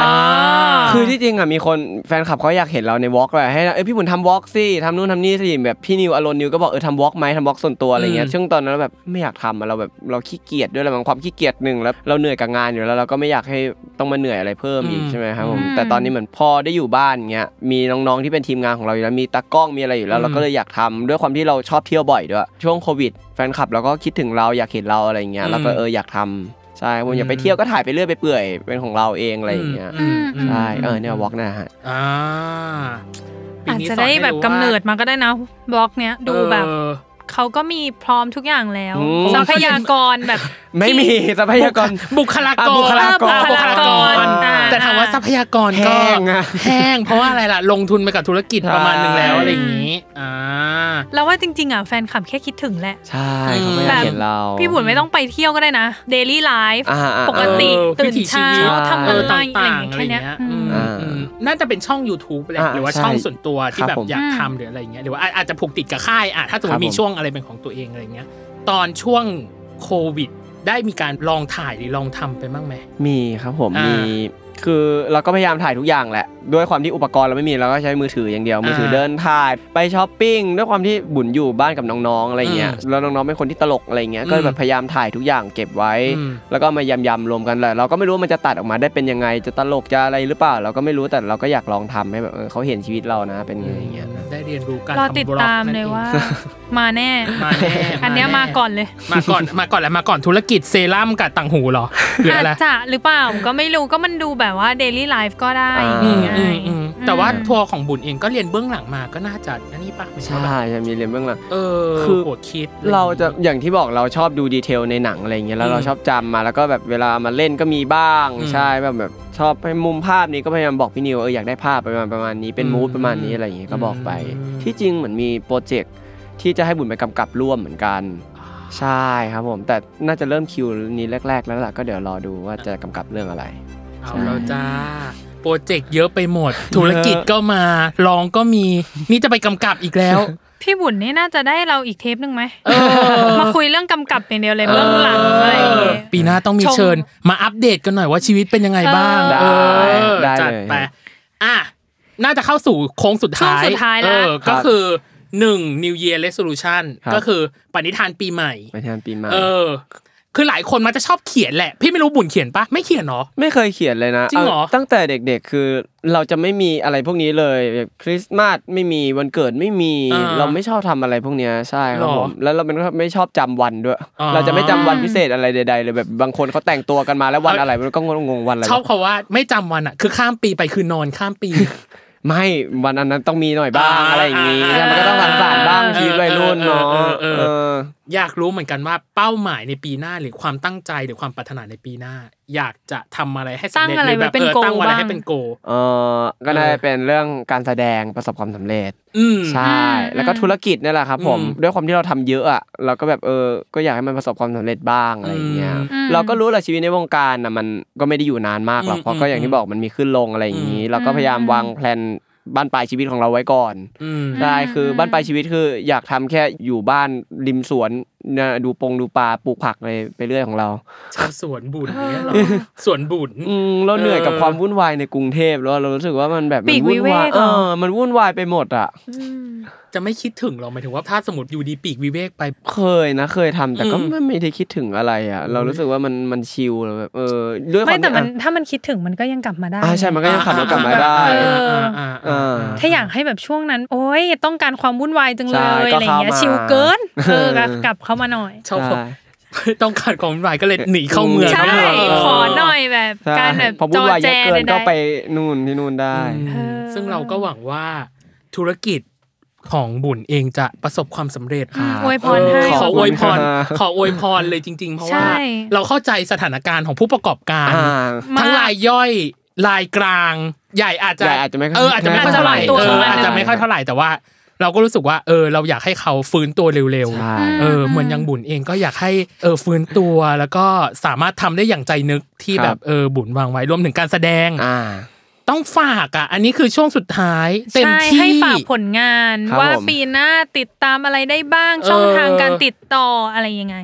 คือที่จริงอ่ะมีคนแฟนคลับเขาอยากเห็นเราในวอล์กแบบให้เอ้ยพี่บุญทำวอล์กสิทำนู่นทำนี่สิแบบพี่นิวอารอนนิวก็บอกเออทำวอล์กไหมทำวอล์กส่วนตัวอะไรเงี้ยซึ่งตอนนั้นแบบไม่อยากทำเราแบบเราขี้เกียจด้วยเราบางความขี้เกียจหนึ่งแล้วเราเหนื่อยกับงานอยู่แล้วเราก็ไม่อยากให้ต้องมาเหนื่อยอะไรเพิ่มอีกใช่ไหมครับผมแต่ตอนนี้เหมือนพอได้อยู่บ้านเงี้ยมีน้องๆที่เป็นทีมงานของเราอยู่แล้วมีตากล้องมีอะไรอยู่แล้วเราก็เลยอยากทำด้วยความที่เราชอบเที่ยวบ่อยด้วยช่วงโควิดแฟนคลับเราก็คิดถึงเราอยากเห็นเราอะไรเงี้ยเราก็เอออยากทำใช่ผมอยากไปเที่ยวก็ถ่ายไปเรื่อยไปเปื่อยเป็นของเราเองอะไรอย่างเงี้ยใช่เออเนี่ยวอล์กนะฮะอ่าอาจจะได้แบบกำเนิดมาก็ได้นะวอล์กเนี้ยดูแบบเขาก็มีพร้อมทุกอย่างแล้วทรัพยากรแบบไม่มีทรัพยากรบุคลากรบุคลากรแต่ถามว่าทรัพยากรก็แห้งเพราะว่าอะไรล่ะลงทุนไปกับธุรกิจประมาณนึงแล้วอะไรอย่างนี้อ่าแล้วว่าจริงๆอ่ะแฟนคลับแค่คิดถึงแหละใช่เขาไม่อยากเห็นเราพี่บุญไม่ต้องไปเที่ยวก็ได้นะ daily life ปกติตื่นเช้าทำอะไรอะไรอย่างเงี้ยแค่เนี้ยน่าจะเป็นช่อง YouTube แหละหรือว่าช่องส่วนตัวที่แบบอยากทำหรืออะไรอย่างเงี้ยหรือว่าอาจจะผูกติดกับค่ายอ่ะถ้าสมมติมีช่วงอะไรเป็นของตัวเองอะไรอย่างเงี้ยตอนช่วงโควิดได้มีการลองถ่ายหรือลองทำไปบ้างไหมมีครับผมมีคือเราก็พยายามถ่ายทุกอย่างแหละด้วยความที่อุปกรณ์เราไม่มีเราก็ใช้มือถืออย่างเดียวมือถือเดินถ่ายไปช้อปปิ้งด้วยความที่บุญอยู่บ้านกับน้องๆอะไรเงี้ยแล้วน้องๆเป็นคนที่ตลกอะไรเงี้ยก็แบบพยายามถ่ายทุกอย่างเก็บไว้แล้วก็มายำๆรวมกันแหละเราก็ไม่รู้มันจะตัดออกมาได้เป็นยังไงจะตลกจะอะไรหรือเปล่าเราก็ไม่รู้แต่เราก็อยากลองทำให้แบบเออเขาเห็นชีวิตเรานะเป็นไงอย่างเงี้ยได้เรียนรู้การทำบล็อกเราติดตามเลยว่ามาแน่มาแน่อันเนี้ยมาก่อนเลยมาก่อนมาก่อนแล้วมาก่อนธุรกิจเซรั่มกับต่างหูหรออาจจะหรือเปล่าก็ไม่รู้ก็มันดูแบบว่า daily life ก็ได้แต่ว่าทัวร์ของบุญเองก็เรียนเบื้องหลังมาก็น่าจะอันนี้ป่ะใช่จะมีเรียนเบื้องหลังเออคือหัวคิดเราจะอย่างที่บอกเราชอบดูดีเทลในหนังอะไรอย่างเงี้ยแล้วเราชอบจำมาแล้วก็แบบเวลามาเล่นก็มีบ้างใช่แบบแบบชอบให้มุมภาพนี้ก็พยายามบอกพี่นิวเอออยากได้ภาพประมาณประมาณนี้เป็นมูดประมาณนี้อะไรอย่างเงี้ยก็บอกไปที่จริงเหมือนมีโปรเจกต์ที่จะให้บุญไปกำกับร่วมเหมือนกันใช่ครับผมแต่น่าจะเริ่มคิวนี้แรกๆแล้วล่ะก็เดี๋ยวรอดูว่าจะกำกับเรื่องอะไรเอาแล้วจ้าโปรเจกต์เยอะไปหมดธุรกิจก็มาลองก็มีนี่จะไปกำกับอีกแล้วพี่บุญนี่น่าจะได้เราอีกเทปนึงไหมมาคุยเรื่องกำกับอย่างเดียวเลยเบื้องหลังอะไรปีหน้าต้องมีเชิญมาอัปเดตกันหน่อยว่าชีวิตเป็นยังไงบ้างได้จัดไปอ่ะน่าจะเข้าสู่โค้งสุดท้ายเออก็คือหนึ่ง New Year Resolution ก็คือปณิธานปีใหม่ปณิธานปีใหม่เออคือหลายคนมันจะชอบเขียนแหละพี่ไม่รู้บุญเขียนปะไม่เขียนหรอไม่เคยเขียนเลยนะจริงหรอตั้งแต่เด็กๆคือเราจะไม่มีอะไรพวกนี้เลยคริสต์มาสไม่มีวันเกิดไม่มีเราไม่ชอบทำอะไรพวกนี้ใช่ครับผมแล้วเราเป็นไม่ชอบจำวันด้วยเราจะไม่จำวันพิเศษอะไรใดๆเลยแบบบางคนเขาแต่งตัวกันมาแล้ววันอะไรมันก็งงๆวันอะไรชอบเขาว่าไม่จำวันอ่ะคือข้ามปีไปคือนอนข้ามปีไม่วันอันนั้นต้องมีหน่อยบ้างอะไรอย่างงี้มันก็ต้องสังสรรค์บ้างชีวิตวัยรุ่นเนาะอยากรู้เหมือนกันว่าเป้าหมายในปีหน้าหรือความตั้งใจหรือความปรารถนาในปีหน้าอยากจะทำอะไรให้สำเร็จหรือแบบตั้งอะไรให้เป็นโกเออก็ได้เป็นเรื่องการแสดงประสบความสำเร็จใช่แล้วก็ธุรกิจนี่แหละครับผมด้วยความที่เราทำเยอะอ่ะเราก็แบบเออก็อยากให้มันประสบความสำเร็จบ้างอะไรอย่างเงี้ยเราก็รู้แหละชีวิตในวงการน่ะมันก็ไม่ได้อยู่นานมากหรอกเพราะก็อย่างที่บอกมันมีขึ้นลงอะไรอย่างงี้เราก็พยายามวางแผนบ้านปลายชีวิตของเราไว้ก่อนได้คือบ้านปลายชีวิตคืออยากทำแค่อยู่บ้านริมสวน ดูปงดูปลาปลูกผักไปไปเรื่อยของเราชาวสวนบุญเงี้ยหรอสวนบุญอืมเราเหนื่อยกับความวุ่นวายในกรุงเทพแล้วเรารู้สึกว่ามันแบบมันวุ่นวายเออมันวุ่นวายไปหมดอ่ะจะไม่คิดถึงหรอกหมายถึงว่าถ้าสมมุติอยู่ดีปีกวิเวกไปเคยนะเคยทำแต่ก็ไม่ได้คิดถึงอะไรอ่ะเรารู้สึกว่ามันมันชิลแบบเออด้วยความไม่แต่มันถ้ามันคิดถึงมันก็ยังกลับมาได้อ่าใช่มันก็ยังขับรถกลับมาได้เออถ้าอยากให้แบบช่วงนั้นโอ๊ยต้องการความวุ่นวายจังเลยอะไรเงี้ยชิลเกินเออกลับเข้ามาหน่อยชอบต้องการความวุ่นวายก็เลยหนีเข้าเมืองใช่ขอหน่อยแบบการแบบจอแจได้ก็ไปนู่นที่นู่นได้ซึ่งเราก็หวังว่าธุรกิจของบุญเองจะประสบความสำเร็จค่ะอวยพรให้ขออวยพรขออวยพรเลยจริงๆเพราะว่าเราเข้าใจสถานการณ์ของผู้ประกอบการทั้งรายย่อยรายกลางใหญ่อาจจะเอออาจจะไม่ค่อยเท่าไหร่อาจจะไม่ค่อยเท่าไหร่แต่ว่าเราก็รู้สึกว่าเออเราอยากให้เขาฟื้นตัวเร็วๆเออเหมือนยังบุญเองก็อยากให้เออฟื้นตัวแล้วก็สามารถทำได้อย่างใจนึกที่แบบเออบุญวางไว้รวมถึงการแสดงต้องฝากอ่ะอันนี้คือช่วงสุดท้ายเต็มที่ให้ฝากผลงานว่าปีหน้าติดตามอะไรได้บ้างช่องทางการติดต่ออะไรยังไง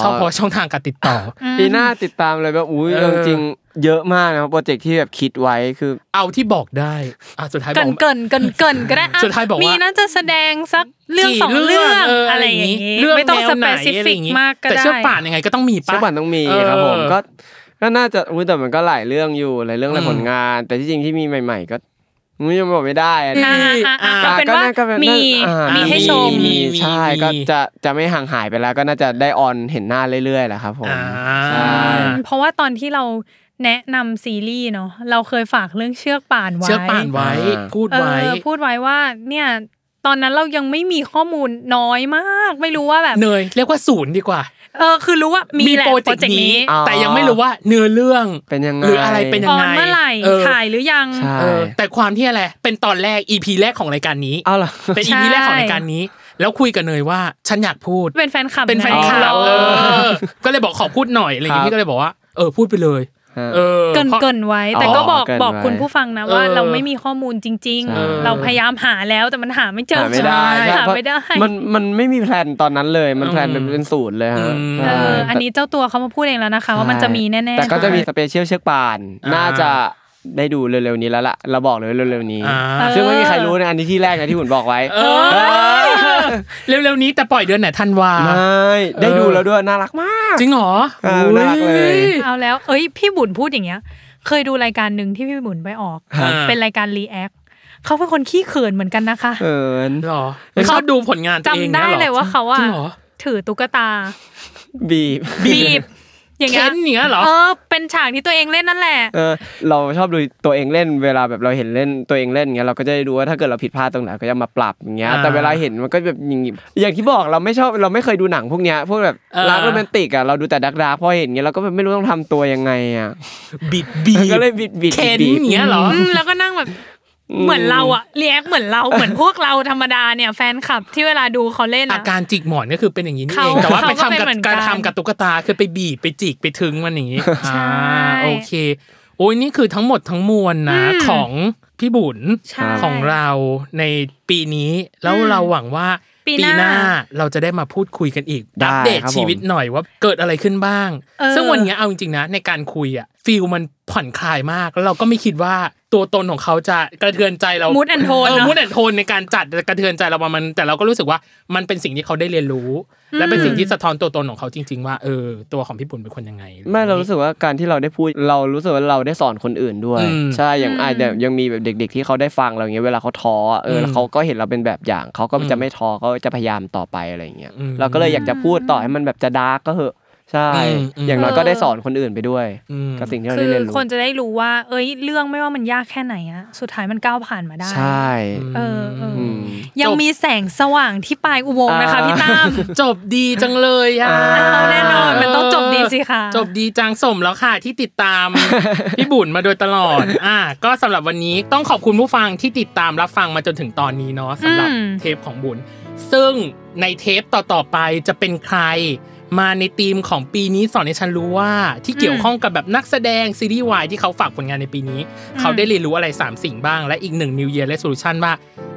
ชอบพอช่องทางการติดต่อปีหน้าติดตามอะไรแบบอุ้ยจริงเยอะมากนะครับโปรเจกต์ที่แบบคิดไว้คือเอาที่บอกได้อ่ะสุดท้ายบอกเกินเกินเกินก็ได้อ่ะมีน่าจะแสดงสักเรื่องสองเรื่องอะไรอย่างงี้ไม่ต้องสเปซิฟิกมากก็ได้แต่เชือกป่านยังไงก็ต้องมีป่ะเชือกป่านต้องมีครับผมก็ก็น่าจะอุ้ยแต่มันก็หลายเรื่องอยู่หลายเรื่องหลายผลงานแต่ที่จริงที่มีใหม่ๆก็ยังบอกไม่ได้อ่ะก็เป็นว่ามีมีให้ชมมีใช่ก็จะจะไม่ห่างหายไปแล้วก็น่าจะได้ออนเห็นหน้าเรื่อยๆแหละครับผมใช่เพราะว่าตอนที่เราแนะนำซีรีส์เนาะเราเคยฝากเรื่องเชือกป่านไว้เชือกป่านไว้พูดไว้พูดไว้ว่าเนี่ยตอนนั้นเรายังไม่มีข้อมูลน้อยมากไม่รู้ว่าแบบเนยเรียกว่าศูนย์ดีกว่าเออคือรู้ว่ามีโปรเจกต์นี้แต่ยังไม่รู้ว่าเนื้อเรื่องเป็นยังไงหรืออะไรเป็นยังไงเมื่อไหร่ถ่ายหรือยังเออแต่ความที่อะไรเป็นตอนแรก อี พี แรกของรายการนี้อ้าวเหรอเป็น อี พี แรกของรายการนี้แล้วคุยกับเนยว่าฉันอยากพูดเป็นแฟนคลับเป็นแฟนคลับเออก็เลยบอกขอพูดหน่อยอะไรอย่างงี้พี่ก็เลยบอกว่าเออพูดไปเลยเออเกินๆไว้แต่ก็บอกบอกคุณผู้ฟังนะว่าเราไม่มีข้อมูลจริงๆเราพยายามหาแล้วแต่มันหาไม่เจอไม่ได้หาไม่ได้มันมันไม่มีแพลนตอนนั้นเลยมันแพลนเป็นศูนย์เลยฮะเอออันนี้เจ้าตัวเค้ามาพูดเองแล้วนะคะว่ามันจะมีแน่ๆแต่ก็จะมีสเปเชียลเชือกป่านน่าจะได้ดูเร็วๆนี้แล้วล่ะเราบอกเลยเร็วๆนี้ซึ่งไม่มีใครรู้ในอันนี้ที่แรกนะที่ผมบอกไว้เร็วๆนี้แต่ปล่อยเดือนไหนธันวาไม่ได้ดูแล้วด้วยน่ารักมากจริงหรอน่ารักเลยเอาแล้วเอ้ยพี่บุญพูดอย่างเงี้ยเคยดูรายการนึงที่พี่บุญไปออกเป็นรายการ React เค้าเป็นคนขี้เขินเหมือนกันนะคะเขินหรอเค้าดูผลงานตัวเองนะจำได้เลยว่าเค้าอ่ะถือตุ๊กตาบีบบีบอย่างเงี้ยเหรอเออเป็นฉากที่ตัวเองเล่นนั่นแหละเออเราชอบดูตัวเองเล่นเวลาแบบเราเห็นเล่นตัวเองเล่นเงี้ยเราก็จะได้ดูว่าถ้าเกิดเราผิดพลาดตรงไหนก็จะมาปรับอย่างเงี้ยแต่เวลาเห็นมันก็แบบอย่างที่บอกเราไม่ชอบเราไม่เคยดูหนังพวกเนี้ยพวกแบบรักโรแมนติกอ่ะเราดูแต่ดาร์กๆพอเห็นเงี้ยเราก็ไม่รู้ต้องทำตัวยังไงอ่ะบิดบีก็เลยบิดบิดบีอย่างเงี้ยเหรอแล้วก็นั่งแบบเหมือนเราอ่ะรีแอคเหมือนเราเหมือนพวกเราธรรมดาเนี่ยแฟนคลับที่เวลาดูเขาเล่นอาการจิกหมอนก็คือเป็นอย่างนี้นี่เองแต่ว่าไปทำกับการทำกับตุ๊กตาคือไปบีบไปจิกไปถึงมันอย่างนี้ใช่โอเคโอ้ยนี่คือทั้งหมดทั้งมวลนะของพี่บุญของเราในปีนี้แล้วเราหวังว่าปีหน้าเราจะได้มาพูดคุยกันอีกอัปเดตชีวิตหน่อยว่าเกิดอะไรขึ้นบ้างซึ่งวันนี้เอาจริงๆนะในการคุยอ่ะฟีลมันผ่อนคลายมากแล้วเราก็ไม่คิดว่าตัวตนของเขาจะกระเทือนใจเรามูดแอนโทนเออมูดแอนโทนในการจัดกระเทือนใจเราประมาณแต่เราก็รู้สึกว่ามันเป็นสิ่งที่เขาได้เรียนรู้และเป็นสิ่งที่สะท้อนตัวตนของเขาจริงๆว่าเออตัวของพี่บุญเป็นคนยังไงไม่เรารู้สึกว่าการที่เราได้พูดเรารู้สึกว่าเราได้สอนคนอื่นด้วยใช่อย่างอาจจะยังมีแบบเด็กๆที่เขาได้ฟังเราอย่างเงี้ยเวลาเขาท้อเออแล้วเขาก็เห็นเราเป็นแบบอย่างเขาก็จะไม่ท้อเขาจะพยายามต่อไปอะไรอย่างเงี้ยเราก็เลยอยากจะพูดต่อให้มันแบบจะดาร์กก็เหอะใช่อย่างน้อยก็ได้สอนคนอื่นไปด้วยกับสิ่งที่เราได้เรียนรู้คนจะได้รู้ว่าเอ้ยเรื่องไม่ว่ามันยากแค่ไหนอะสุดท้ายมันก้าวผ่านมาได้ใช่เออยังมีแสงสว่างที่ปลายอุโมงค์นะคะพี่ตั้มจบดีจังเลยอ่ะเอาแน่นอนมันต้องจบดีสิค่ะจบดีจังสมแล้วค่ะที่ติดตามพี่บุญมาโดยตลอดอ่ะก็สำหรับวันนี้ต้องขอบคุณผู้ฟังที่ติดตามรับฟังมาจนถึงตอนนี้เนาะสำหรับเทปของบุญซึ่งในเทปต่อๆไปจะเป็นใครมาในธีมของปีนี้สอนให้ฉันรู้ว่าที่เกี่ยวข้องกับแบบนักแสดงซีรีส์วายที่เขาฝากผลงานในปีนี้เขาได้เรียนรู้อะไรสามสิ่งบ้างและอีกหนึ่ง New Year Resolution ว่า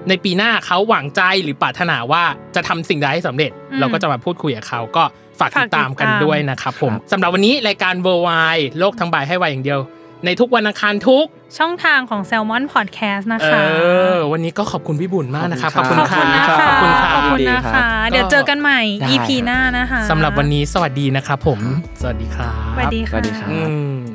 ในปีหน้าเขาหวังใจหรือปรารถนาว่าจะทำสิ่งใดให้สำเร็จเราก็จะมาพูดคุยกับเขาก็ฝากติดตามกันด้วยนะครับผมสำหรับวันนี้รายการ World Wide โลกทั้งใบให้ไวอย่างเดียวในทุกวันอังคารทุกช่องทางของ Salmon Podcast นะคะเออวันนี้ก็ขอบคุณพี่บุญมากนะคะขอบคุณค่ะขอบคุณค่ะขอบคุณนะคะเดี๋ยวเจอกันใหม่ อี พี หน้านะคะสำหรับวันนี้สวัสดีนะครับผมสวัสดีครับสวัสดีค่ะ